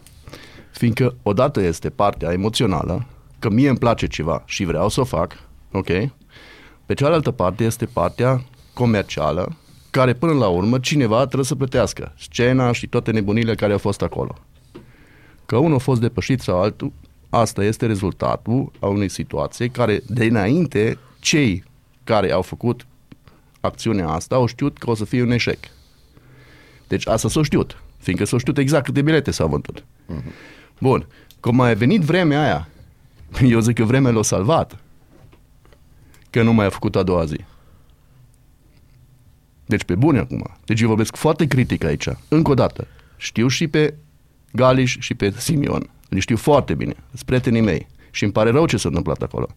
Fiindcă odată este partea emoțională, că mie îmi place ceva și vreau să o fac, ok? Pe cealaltă parte este partea comercială, care până la urmă cineva trebuie să plătească scena și toate nebunile care au fost acolo. Că unul a fost depășit sau altul, asta este rezultatul a unei situații care de înainte cei care au făcut acțiunea asta au știut că o să fie un eșec. Deci asta s-o știut, fiindcă s-o știut exact câte bilete s-au vândut. Bun, cum a venit vremea aia, eu zic că vremea l-a salvat, că nu mai a făcut a doua zi. Deci pe bune acum. Deci eu vorbesc foarte critic aici. Încă o dată. Știu și pe Galiș și pe Simion. Le știu foarte bine. Sunt prietenii mei. Și îmi pare rău ce s-a întâmplat acolo.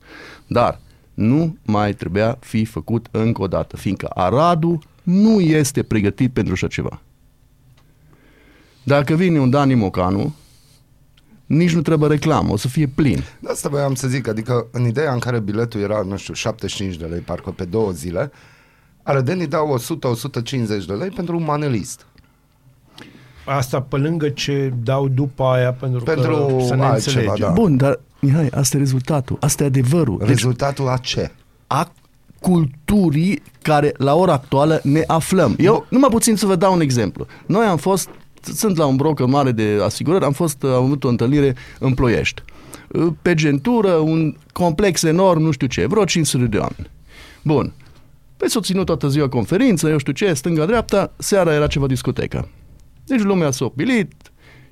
Dar nu mai trebuia fi făcut încă o dată. Fiindcă Aradul nu este pregătit pentru așa ceva. Dacă vine un Dani Mocanu, nici nu trebuie reclamă, o să fie plin. De asta voiam să zic. Adică în ideea în care biletul era, nu știu, 75 de lei, parcă pe două zile, arădenii dau 100-150 de lei pentru un manelist. Asta pe lângă ce dau după aia pentru că să ne înțelegem. Ceva, da. Bun, dar Mihai, asta e rezultatul, asta e adevărul. Rezultatul deci, a ce? A culturii care la ora actuală ne aflăm. Eu, numai puțin să vă dau un exemplu. Noi am fost, sunt la un broker mare de asigurări, am avut o întâlnire în Ploiești. Pe gentură, un complex enorm, nu știu ce, vreo 500 de oameni. Bun. Păi s-o ținut toată ziua conferință, eu știu ce, stânga-dreapta, seara era ceva discotecă. Deci lumea s-a opilit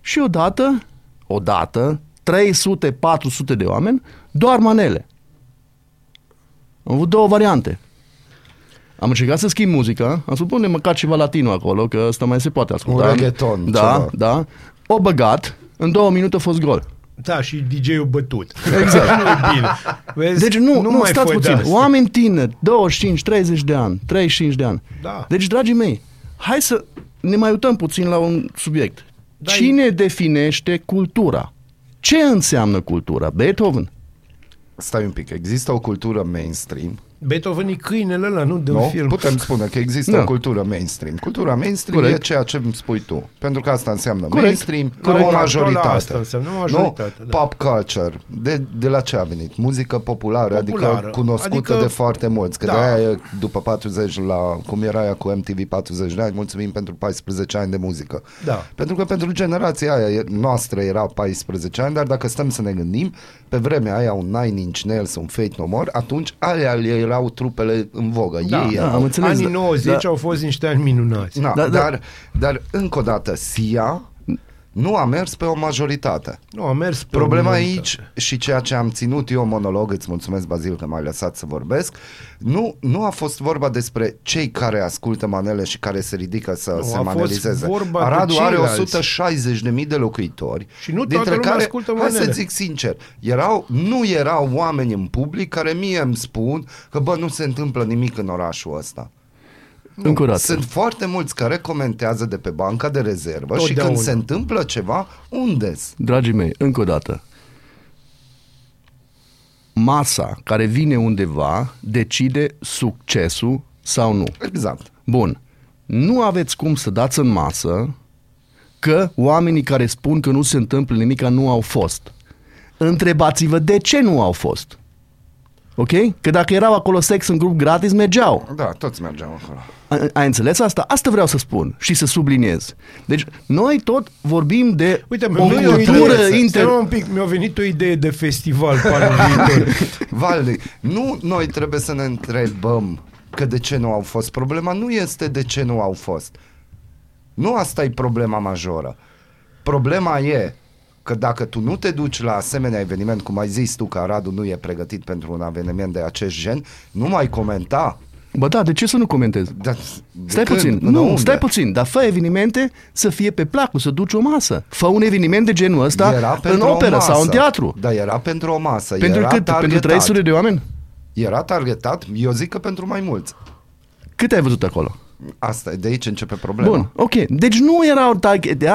și odată, 300-400 de oameni, doar manele. Am avut două variante. Am încercat să schimb muzica, am spus, pune măcar ceva latino acolo, că ăsta mai se poate asculta. Un reggaeton. Da. O băgat, în 2 minute a fost gol. Da, și DJ-ul bătut. Exact. Nu-i bine. Vezi, deci nu stați puțin. Oameni tineri, 25, 30 de ani, 35 de ani. Da. Deci, dragii mei, hai să ne mai uităm puțin la un subiect. Da, cine definește cultura? Ce înseamnă cultura? Beethoven? Stai un pic, există o cultură mainstream? Beethoven e câinele ăla, nu de un film. Putem spune că există o cultură mainstream. Cultura mainstream corect. E ceea ce îmi spui tu. Pentru că asta înseamnă mainstream, o majoritate. Asta înseamnă o majoritate. Da. Pop culture. De la ce a venit? Muzică populară. Adică cunoscută de foarte mulți. Că de aia e după 40, cum era aia cu MTV 40 de ani, mulțumim pentru 14 ani de muzică. Da. Pentru că pentru generația aia noastră era 14 ani, dar dacă stăm să ne gândim, pe vremea aia un Nine Inch Nails, un Faith No More, atunci alea erau trupele în vogă. Anii 90 au fost niște ani minunați. Dar încă o dată SIA Nu a mers pe o majoritate. Nu a mers pe problema aici și ceea ce am ținut eu monolog, îți mulțumesc, Baziel, că m-ai lăsat să vorbesc, nu a fost vorba despre cei care ascultă manele și care se ridică să se manelizeze. Aradul are 160.000 de locuitori și nu dintre care, hai să zic sincer, nu erau oameni în public care mie îmi spun că bă, nu se întâmplă nimic în orașul ăsta. Nu. Sunt foarte mulți care comentează de pe banca de rezervă tot și când se întâmplă ceva, unde-s? Dragii mei, încă o dată, masa care vine undeva decide succesul sau nu. Exact. Bun. Nu aveți cum să dați în masă că oamenii care spun că nu se întâmplă nimic nu au fost. Întrebați-vă de ce nu au fost. Ok? Că dacă erau acolo sex în grup gratis, mergeau. Da, toți mergeau acolo. Ai înțeles asta? Asta vreau să spun și să subliniez. Deci, noi tot vorbim de o cultură mi-a venit o idee de festival Valdi, nu noi trebuie să ne întrebăm că de ce nu au fost. Problema nu este de ce nu au fost. Nu asta e problema majoră. Problema e că dacă tu nu te duci la asemenea eveniment, cum ai zis tu că Aradul nu e pregătit pentru un eveniment de acest gen, nu mai comenta. Bă da, de ce să nu comentez? Stai puțin, dar fă evenimente să fie pe placul, să duci o masă. Fă un eveniment de genul ăsta în operă sau în teatru. Dar era pentru o masă. Pentru cât? Pentru 300 de oameni? Era targetat, eu zic că pentru mai mulți. Cât ai văzut acolo? Asta, de aici începe problema. Bun, ok. Deci nu erau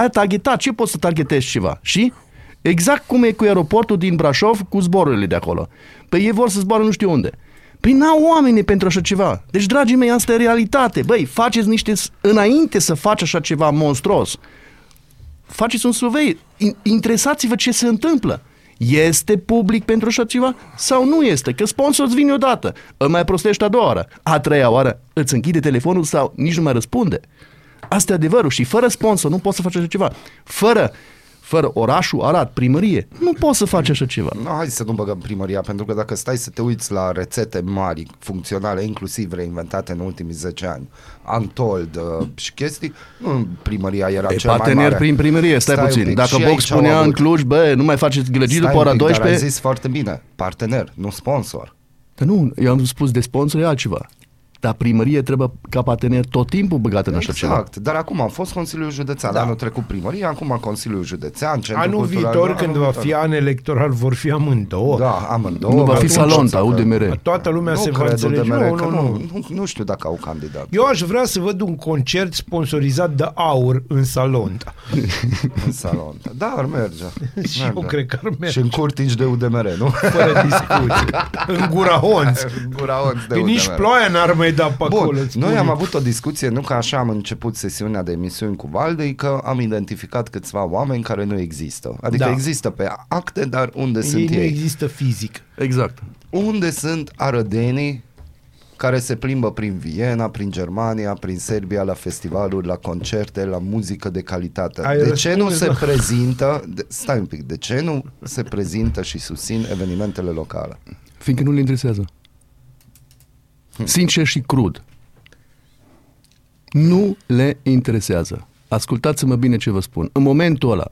targetat. Ce poți să targetezi ceva? Și? Exact cum e cu aeroportul din Brașov cu zborurile de acolo. Păi ei vor să zboară nu știu unde. Păi n-au oameni pentru așa ceva. Deci, dragii mei, asta e realitate. Băi, faceți niște... Înainte să faci așa ceva monstruos, faceți un survey. Interesați-vă ce se întâmplă. Este public pentru așa ceva sau nu este? Că sponsor îți vine odată, îl mai prostești a doua oară, a treia oară îți închide telefonul sau nici nu mai răspunde. Asta e adevărul și fără sponsor nu poți să faci așa ceva. Fără orașul Arad, primărie, nu poți să faci așa ceva. No, hai să nu băgăm primăria, pentru că dacă stai să te uiți la rețete mari, funcționale, inclusiv reinventate în ultimii 10 ani, Antold și chestii, primăria era cel mai mare. E partener prin primărie, stai puțin. Dacă Boc spunea în Cluj, bă, nu mai faceți glăgii după ora 12... Dar ai zis foarte bine, partener, nu sponsor. Dar nu, eu am spus de sponsor e altceva. Dar primărie trebuie ca partener tot timpul băgat în așa ceva. Exact, dar acum a fost Consiliul Județean, anul trecut primăria, acum Consiliul Județean, Centrul Cultural. Anul viitor, când va fi an electoral, vor fi amândouă. Da, amândouă. Nu va fi Salonta, UDMR. Toată lumea se va înțelege. Nu știu dacă au candidat. Eu aș vrea să văd un concert sponsorizat de AUR în Salonta. În Salonta. Da, ar merge. Și eu cred că ar merge. Și în Curtici de UDMR, nu? Fără discuții. În Gurahonț. Nici ploaia n-ar mai da pe acolo. Noi am avut o discuție, nu că așa am început sesiunea de emisiuni cu Valdei, că am identificat câțiva oameni care nu există. Adică există pe acte, dar unde sunt ei? Nu există fizic. Exact. Unde sunt arădenii care se plimbă prin Viena, prin Germania, prin Serbia, la festivaluri, la concerte, la muzică de calitate? De ce nu se prezintă și susțin evenimentele locale? Fiindcă nu le interesează. Sincer și crud. Nu le interesează. Ascultați-mă bine ce vă spun. În momentul ăla,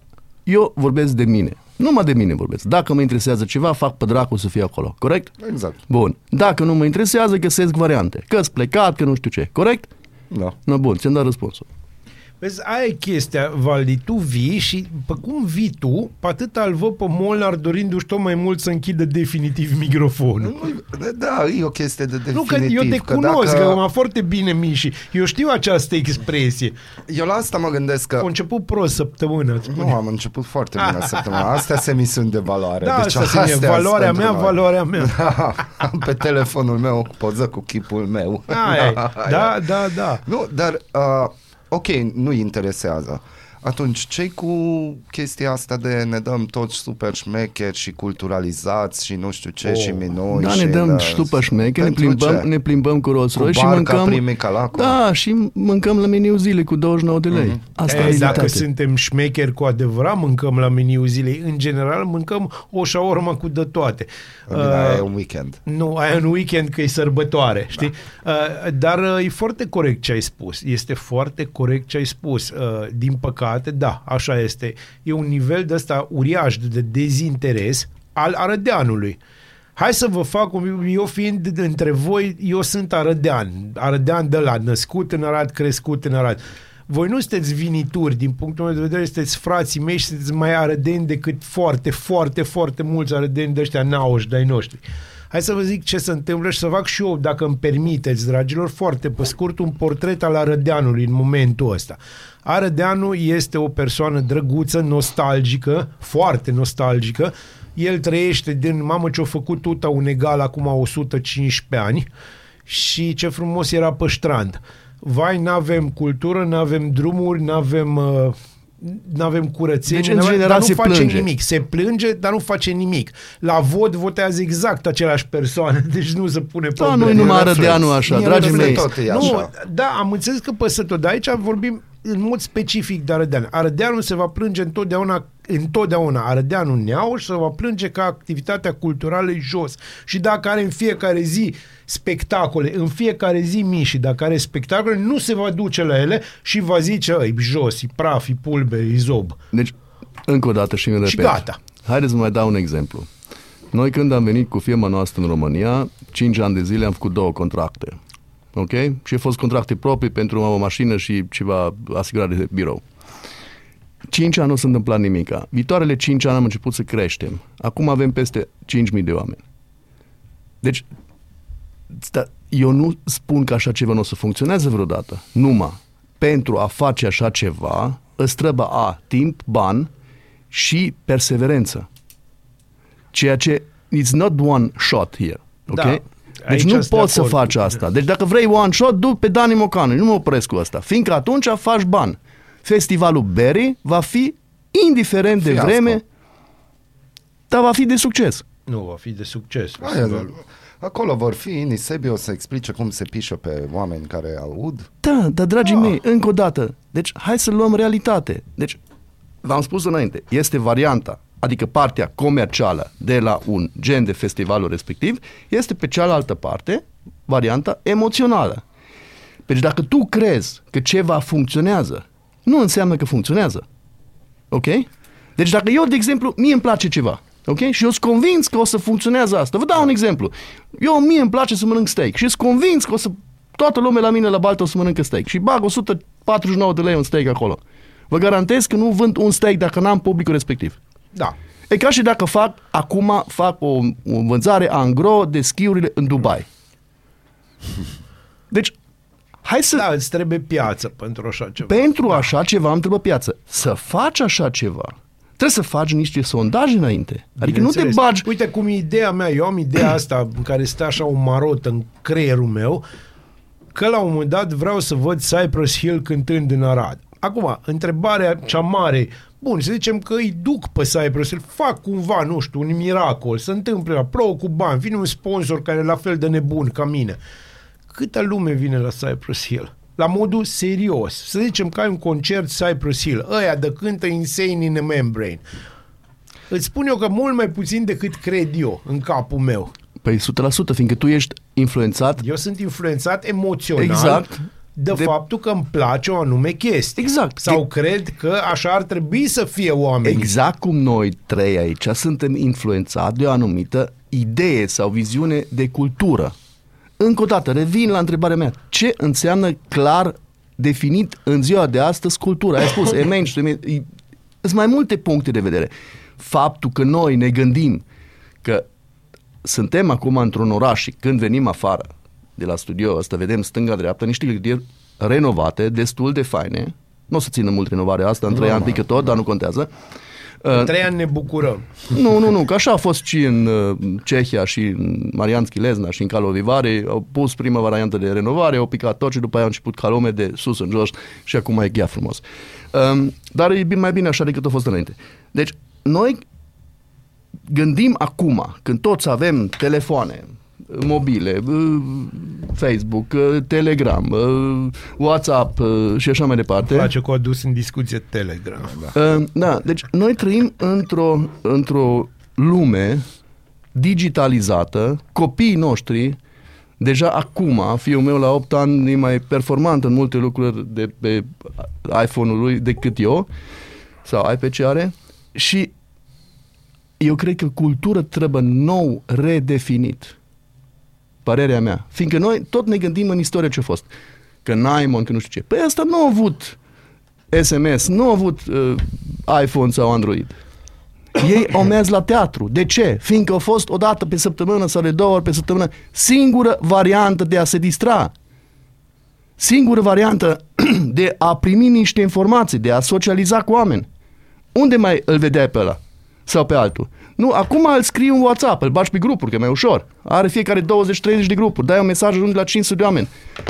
eu vorbesc de mine. Numai de mine vorbesc. Dacă mă interesează ceva, fac pe dracu să fie acolo. Corect? Exact. Bun. Dacă nu mă interesează, găsesc variante. Că-s plecat, că nu știu ce. Corect? Da. No, bun, ți-am dat răspunsul. Vezi, aia e chestia, Valdi, tu vii și pe cum vii tu, pe atâta îl văd pe Molnar dorindu-și tot mai mult să închidă definitiv microfonul. Da, e o chestie de definitiv. Nu, că eu te cunosc, că m-a foarte bine Mișii. Eu știu această expresie. Eu la asta mă gândesc că... Am început prost săptămâna. Nu, am început foarte bine săptămâna. Astea se misiuni de valoare. Da, deci astea valoarea mea. Da, am pe telefonul meu o poză cu chipul meu. Da. Nu, dar... Ok, nu-i interesează. Atunci, ce-i cu chestia asta de ne dăm toți super șmecheri și culturalizați și nu știu ce și minuni? Da, ne dăm super șmecheri, ne plimbăm cu Rolls-Royce și mâncăm... Da, și mâncăm la meniu zile cu 29 de lei. Asta e, dacă suntem șmecheri cu adevărat, mâncăm la meniu zilei. În general, mâncăm o șaormă cu de toate. Aia e un weekend. Nu, aia e un weekend că e sărbătoare, știi? Da. Dar e foarte corect ce ai spus. Din păcate, realitate, da, așa este. E un nivel de ăsta uriaș de dezinteres al arădeanului. Hai să vă fac, eu fiind între voi, eu sunt arădean de la născut în Arad, crescut în Arad. Voi nu sunteți vinituri, din punctul meu de vedere, sunteți frații mei și sunteți mai arădeni decât foarte, foarte, foarte mulți arădeni de ăștia naoși de-ai noștri. Hai să vă zic ce se întâmplă și să fac și eu, dacă îmi permiteți, dragilor, foarte pe scurt, un portret al arădeanului în momentul ăsta. Arădeanul este o persoană drăguță, nostalgică, foarte nostalgică. El trăiește din, mamă, ce-a făcut tuta un egal acum 115 ani și ce frumos era pe strand. Vai, n-avem cultură, n-avem drumuri, n-avem curățenie, deci, dar nu face nimic. Se plânge, dar nu face nimic. La vot votează exact aceleași persoane, deci nu se pune probleme. Da, nu numai arădeanul așa, dragii mei. Nu, da, am înțeles că peste tot, dar aici vorbim în mod specific de arădean. Arădeanul se va plânge întotdeauna arădeanul neauș se va plânge că activitatea culturală e jos. Și dacă are în fiecare zi spectacole, în fiecare zi mișii, dacă are spectacole, nu se va duce la ele și va zice, e jos, e praf, e pulbe, e zob. Deci, încă o dată și îmi repet. Și gata. Haideți să mai dau un exemplu. Noi când am venit cu firma noastră în România, 5 ani de zile am făcut 2 contracte. Ok? Și au fost contracte proprii pentru o mașină și ceva asigurare de birou. 5 ani nu s-a întâmplat nimica. Viitoarele 5 ani am început să creștem. Acum avem peste 5.000 de oameni. Deci, eu nu spun că așa ceva nu o să funcționeze vreodată. Numai pentru a face așa ceva, îți trebuie timp, bani și perseverență. Ceea ce it's not one shot here. Ok? Da. Deci aici nu poți să faci asta. Deci dacă vrei one shot, du pe Dani Mocanu. Nu mă opresc cu asta. Fiindcă atunci faci bani. Festivalul Berry va fi, indiferent de vreme, dar va fi de succes. Nu, va fi de succes. Acolo vor fi Inisebi, o să explice cum se pișă pe oameni care aud. Da, dar dragii mei, încă o dată, deci hai să luăm realitate. Deci, v-am spus înainte, este varianta, adică partea comercială de la un gen de festivalul respectiv, este pe cealaltă parte, varianta emoțională. Deci dacă tu crezi că ceva funcționează, nu înseamnă că funcționează. Ok? Deci dacă eu, de exemplu, mie îmi place ceva, ok? Și eu sunt convins că o să funcționează asta. Vă dau un exemplu. Mie îmi place să mănânc steak și sunt convins că toată lumea la mine la baltă o să mănâncă steak și bag 149 de lei un steak acolo. Vă garantez că nu vând un steak dacă n-am publicul respectiv. Da. E ca și dacă fac o vânzare angro de schiurile în Dubai. Deci, îți trebuie piață pentru așa ceva. Pentru așa ceva îmi trebuie piață. Să faci așa ceva, trebuie să faci niște sondaje înainte. Adică nu te bagi... Uite cum e ideea mea, eu am ideea asta în care stă așa o marotă în creierul meu, că la un moment dat vreau să văd Cypress Hill cântând în Arad. Acum, întrebarea cea mare... Bun, să zicem că îi duc pe Cypress Hill, fac cumva, nu știu, un miracol, se întâmplă la plouă cu bani, vine un sponsor care e la fel de nebun ca mine. Câtă lume vine la Cypress Hill? La modul serios. Să zicem că ai un concert Cypress Hill, ăia de cântă Insane in a Membrane. Îți spun eu că mult mai puțin decât cred eu în capul meu. Păi 100%, fiindcă tu ești influențat. Eu sunt influențat emoțional. Exact. De faptul că îmi place o anume chestie. Exact. Sau cred că așa ar trebui să fie oamenii. Exact cum noi trei aici suntem influențați de o anumită idee sau viziune de cultură. Încă o dată, revin la întrebarea mea. Ce înseamnă clar definit în ziua de astăzi cultura? Ai spus, sunt mai multe puncte de vedere. Faptul că noi ne gândim că suntem acum într-un oraș și când venim afară de la studio ăsta, vedem stânga-dreapta, niște clădiri renovate, destul de faine. Nu o să țină mult renovarea asta, în 3 ani pică tot, dar nu contează. În 3 ani ne bucurăm. Nu, că așa a fost și în Cehia și în Mariánský Lesna și în Karlovy Vary. Au pus prima variantă de renovare, au picat tot și după aia au început calome de sus în jos și acum e ghea frumos. Dar e mai bine așa decât a fost înainte. Deci, noi gândim acum, când toți avem telefoane, mobile, Facebook, Telegram, WhatsApp și așa mai departe. Îmi place că a adus în discuție Telegram. Da, deci noi trăim într-o lume digitalizată, copiii noștri Deja acum, fiul meu la 8 ani e mai performant în multe lucruri de pe iPhone-ul lui decât eu, sau iPad ce are, și eu cred că cultură trebuie nou redefinit. Părerea mea. Fiindcă noi tot ne gândim în istorie ce a fost. Că Naimon, că nu știu ce. Păi asta nu a avut SMS, nu a avut iPhone sau Android. Ei au mers la teatru. De ce? Fiindcă a fost o dată pe săptămână sau de două ori pe săptămână singură variantă de a se distra. Singură variantă de a primi niște informații, de a socializa cu oameni. Unde mai îl vedeai pe ăla? Sau pe altul. Nu, acum îl scrii un WhatsApp, îl bagi pe grupuri, că mai ușor. Are fiecare 20-30 de grupuri, dai un mesaj ajungi la 500 de oameni.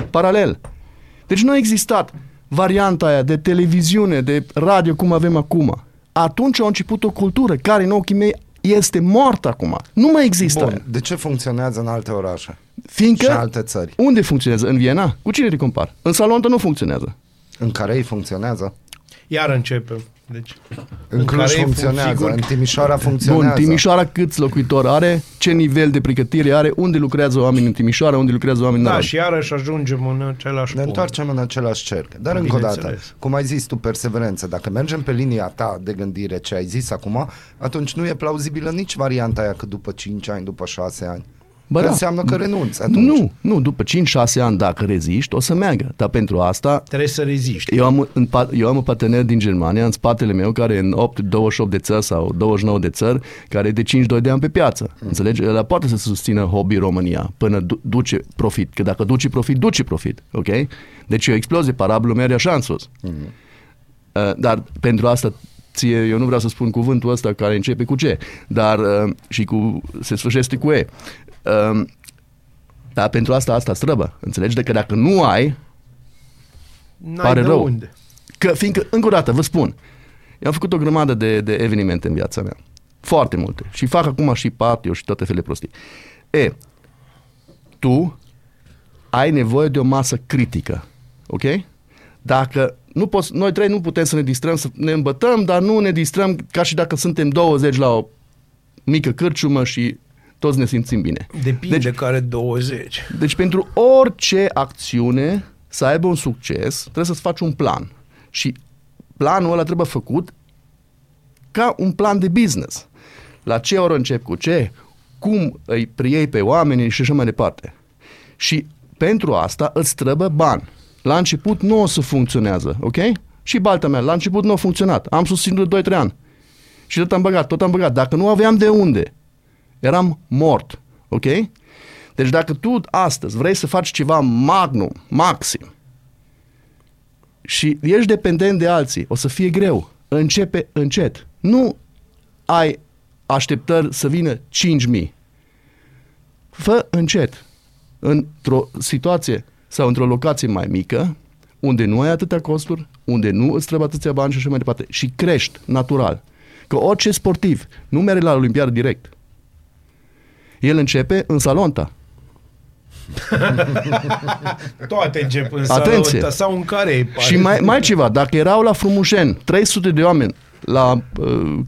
Paralel. Deci nu a existat varianta aia de televiziune, de radio, cum avem acum. Atunci a început o cultură care, în ochii mei, este moartă acum. Nu mai există. Bun, de ce funcționează în alte orașe? Fiindcă și în alte țări. Unde funcționează? În Viena? Cu cine te compari? În Salonta nu funcționează. În care ei funcționează? Iar începem. Deci, în Cluj funcționează, în Timișoara funcționează. Bun, Timișoara câți locuitori are, ce nivel de pregătire are, unde lucrează oamenii în Timișoara, unde lucrează oamenii în Arad. Da, și iarăși ajungem în același punct. Ne întoarcem în același cerc. Dar bine încă o dată, înțeles. Cum ai zis tu, perseverență, dacă mergem pe linia ta de gândire, ce ai zis acum, atunci nu e plauzibilă nici varianta aia că după 5 ani, după 6 ani. Bă, da. Înseamnă că renunți atunci. Nu, după 5-6 ani dacă reziști, o să meargă. Dar pentru asta trebuie să reziști. Eu am un partener din Germania în spatele meu care e în 28 de țări sau 29 de țări, care e de 5-2 de ani pe piață. Înțelegi? El poate să susțină hobby România până duce profit. Că dacă duce profit. Ok? Deci o explozie, parabilul merge așa în sus. Dar pentru asta ție, eu nu vreau să spun cuvântul ăsta care începe cu C, dar și cu se sfârșește cu E. Dar pentru asta străbă. Înțelegi? De că dacă nu ai, pare rău. Unde. Că fiindcă, încă o dată, vă spun, eu am făcut o grămadă de evenimente în viața mea. Foarte multe. Și fac acum și patio și toate felele prostii. Tu ai nevoie de o masă critică. Ok? Dacă nu poți, noi trei nu putem să ne distrăm, să ne îmbătăm, dar nu ne distrăm ca și dacă suntem 20 la o mică cârciumă și toți ne simțim bine. Depinde de care 20. Deci pentru orice acțiune să aibă un succes, trebuie să-ți faci un plan. Și planul ăla trebuie făcut ca un plan de business. La ce oră încep cu ce, cum îi priei pe oamenii și așa mai departe. Și pentru asta îți trebuie bani. La început nu o să funcționează, ok? Și balta mea, la început nu a funcționat. Am susținut 2-3 ani. Și tot am băgat. Dacă nu aveam de unde, eram mort, ok? Deci dacă tu astăzi vrei să faci ceva magnum, maxim, și ești dependent de alții, o să fie greu. Începe încet. Nu ai așteptări să vină 5.000. Fă încet. Într-o situație sau într-o locație mai mică, unde nu ai atâtea costuri, unde nu îți trebuie atâția bani și așa mai departe. Și crești natural. Că orice sportiv nu merge la olimpiadă direct. El începe în Salonta. Toate încep în Salonta sau în care. Și mai ceva, dacă erau la Frumușeni 300 de oameni la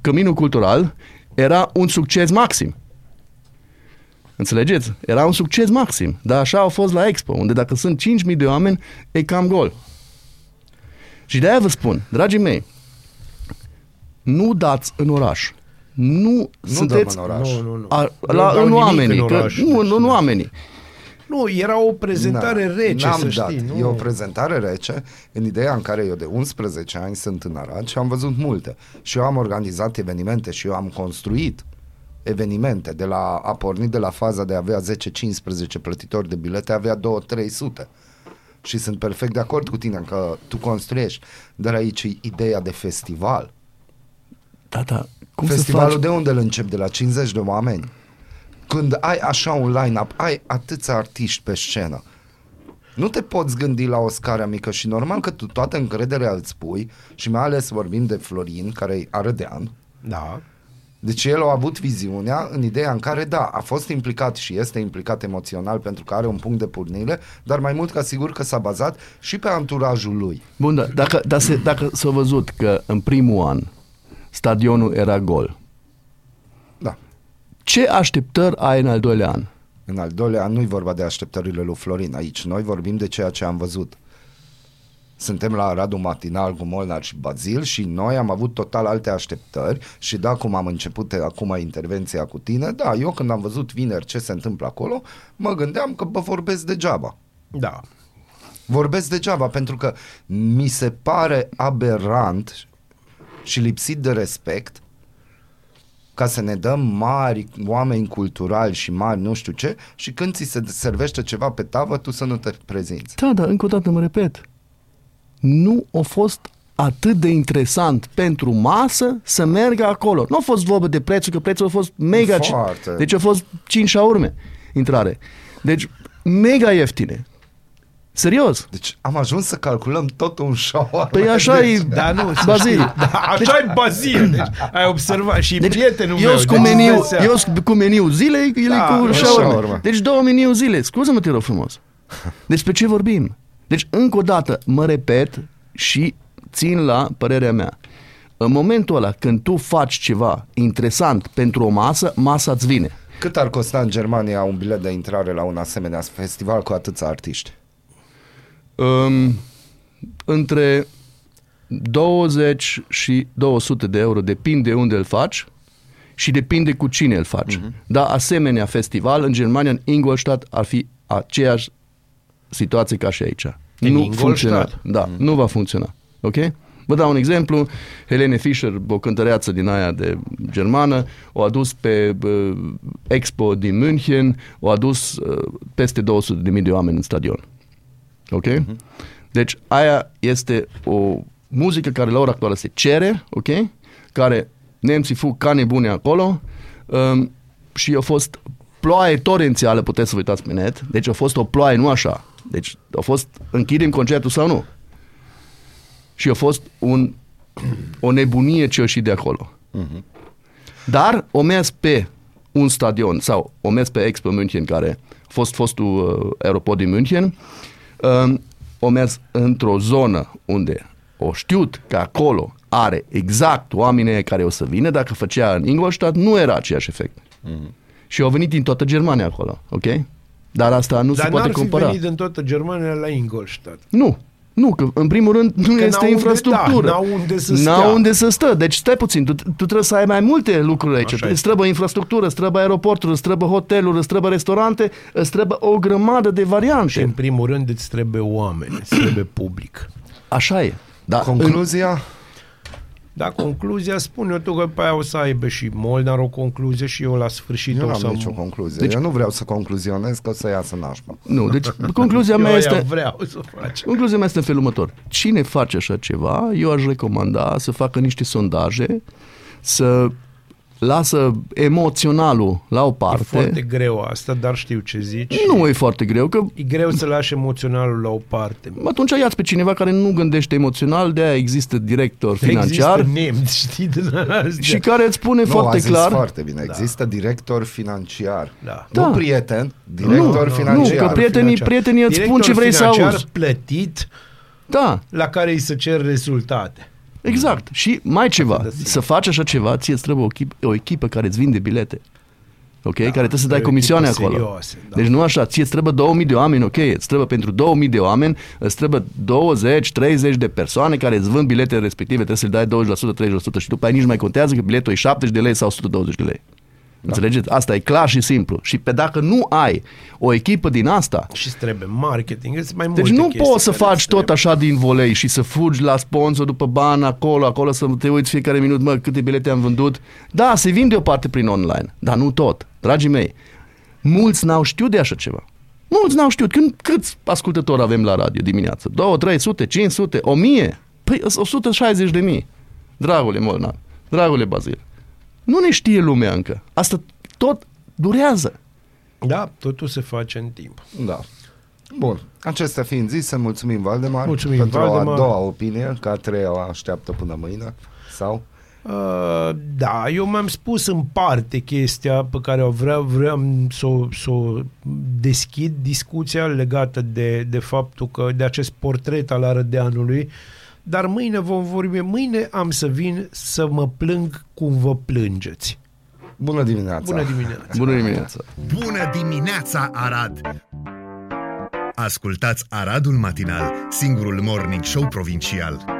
Căminul Cultural, era un succes maxim. Înțelegeți? Era un succes maxim. Dar așa au fost la Expo, unde dacă sunt 5.000 de oameni, e cam gol. Și de-aia vă spun, dragii mei, nu dați în oraș. Nu sunteți în oraș. Nu, în oamenii. Nu, era o prezentare rece, să știi. Nu? E o prezentare rece în ideea în care eu de 11 ani sunt în Arad și am văzut multe. Și eu am organizat evenimente și eu am construit evenimente. A pornit de la faza de a avea 10-15 plătitori de bilete, avea 2-300. Și sunt perfect de acord cu tine că tu construiești. Dar aici e ideea de festival. Da. Cum festivalul de unde îl începi? De la 50 de oameni? Când ai așa un line-up, ai atâția artiști pe scenă, nu te poți gândi la o scară mică și normal că tu toată încrederea îți pui și mai ales vorbim de Florin, care e arădean. Da. Deci el a avut viziunea în ideea în care, da, a fost implicat și este implicat emoțional pentru că are un punct de pornire, dar mai mult ca sigur că s-a bazat și pe anturajul lui. Bun, dacă s-a văzut că în primul an stadionul era gol. Da. Ce așteptări ai în al doilea an? În al doilea, nu-i vorba de așteptările lui Florin aici, noi vorbim de ceea ce am văzut. Suntem la Aradul Matinal cu Molnar și Baziel și noi am avut total alte așteptări și da, cum am început acum intervenția cu tine, da, eu când am văzut vineri ce se întâmplă acolo, mă gândeam că bă, vorbesc degeaba. Da. Vorbesc degeaba pentru că mi se pare aberant și lipsit de respect ca să ne dăm mari oameni culturali și mari nu știu ce și când ți se servește ceva pe tavă, tu să nu te prezinți. Da, dar încă o dată mă repet. Nu a fost atât de interesant pentru masă să meargă acolo. Nu a fost vorba de prețul, că prețul a fost mega... Foarte. Deci a fost 5 urme intrare. Deci mega ieftine. Serios. Deci am ajuns să calculăm tot un șaurme. Păi așa e Baziel. Așa e Baziel. Deci ai observat și deci, prietenul eu meu. Eu cu meniu zilei, el da, cu șaurme. Deci 2 meniu zile. Scuze-mă, te rog frumos. Despre ce vorbim? Deci, încă o dată, mă repet și țin la părerea mea. În momentul ăla, când tu faci ceva interesant pentru o masă, masa îți vine. Cât ar costa în Germania un bilet de intrare la un asemenea festival cu atâția artiști? Între 20 și 200 de euro, depinde unde îl faci și depinde cu cine îl faci. Uh-huh. Dar asemenea festival, în Germania, în Ingolstadt, ar fi aceeași situație ca și aici. Nu funcționează. Da, nu va funcționa. Ok? Vă dau un exemplu. Helene Fischer, o cântăreață din aia de germană, o a dus pe Expo din München, o a dus peste 200.000 de oameni în stadion. Ok? Uh-huh. Deci aia este o muzică care la ora actuală se cere, ok? Care nemții fug ca nebune acolo și a fost ploaie torențială, puteți să vă uitați pe net. Deci a fost o ploaie, nu așa. Deci a fost, închidem concertul sau nu. Și a fost o nebunie ce a ieșit de acolo. Uh-huh. Dar o mers pe un stadion sau o mers pe Expo München, care a fost fostul aeroport din München. O mers într-o zonă unde o știut că acolo are exact oamenii care o să vină. Dacă făcea în Ingolstadt, nu era aceeași efect. Uh-huh. Și au venit din toată Germania acolo, ok? Dar asta nu se poate compara. Dar n-ar fi venit din toată Germania la Ingolstadt. Nu, că în primul rând nu că este infrastructură. Da, n-au unde să stă. Deci stai puțin, tu trebuie să ai mai multe lucruri aici. Îți trebuie infrastructură, îți trebuie aeroporturi, îți trebuie hoteluri, îți trebuie restaurante, îți trebuie o grămadă de variante. Și în primul rând îți trebuie oameni, îți trebuie public. Așa e. Da, concluzia... Da, concluzia spune eu tu că pe aia o să aibă și Molnar o concluzie și eu la sfârșit o să... Nu am nicio concluzie. Deci, eu nu vreau să concluzionez că o să iasă nașpa. Nu, deci concluzia mea este... vreau să faci. Concluzia mea este în felul următor. Cine face așa ceva, eu aș recomanda să facă niște sondaje, să lasă emoționalul la o parte. E foarte greu asta, dar știu ce zici. Nu e foarte greu. Că... E greu să lași emoționalul la o parte. Atunci ia-ți pe cineva care nu gândește emoțional, de-aia există director financiar. Există nemți, știi? Și care îți spune foarte clar. Nu, foarte bine. Da. Există director financiar. Da. Nu prieten, director financiar. Nu, că prietenii îți spun ce vrei să auzi. Director financiar plătit, da, la care îi se cer rezultate. Exact. Și mai ceva. Să faci așa ceva, ție îți trebuie o echipă care îți vinde bilete. Ok? Da, care trebuie să dai comisioane acolo. Serioase, da. Deci nu așa. Ție îți trebuie 2000 de oameni, ok? Îți trebuie pentru 2000 de oameni, îți trebuie 20-30 de persoane care îți vând biletele respective, trebuie să le dai 20%, 30% și după aia nici mai contează că biletul e 70 de lei sau 120 de lei. Da. Înțelegeți? Asta e clar și simplu. Și pe dacă nu ai o echipă din asta... Și trebuie marketing, îți mai multe. Deci nu poți să faci tot așa din volei și să fugi la sponsor după bani acolo să te uiți fiecare minut, mă, câte bilete am vândut. Da, se vinde o parte prin online, dar nu tot. Dragii mei, mulți n-au știut de așa ceva. Mulți n-au știut. Câți ascultători avem la radio dimineață? 200, 300, 500, 1000? Păi 160.000. Dragule Molnar, dragule Baziel. Nu ne știe lumea încă. Asta tot durează. Da, totul se face în timp. Da. Bun. Acestea fiind zise, mulțumim, Valdemar. Mulțumim, pentru Valdemar. A doua opinie, că a treia o așteaptă până mâine, sau? Da, eu mi-am spus în parte chestia pe care o vreau să o deschid, discuția legată de faptul că de acest portret al arădeanului. Dar mâine vom vorbi. Mâine am să vin să mă plâng cum vă plângeți. Bună dimineața! Bună dimineața! Bună dimineața! Bună dimineața, Arad! Ascultați Aradul Matinal, singurul morning show provincial.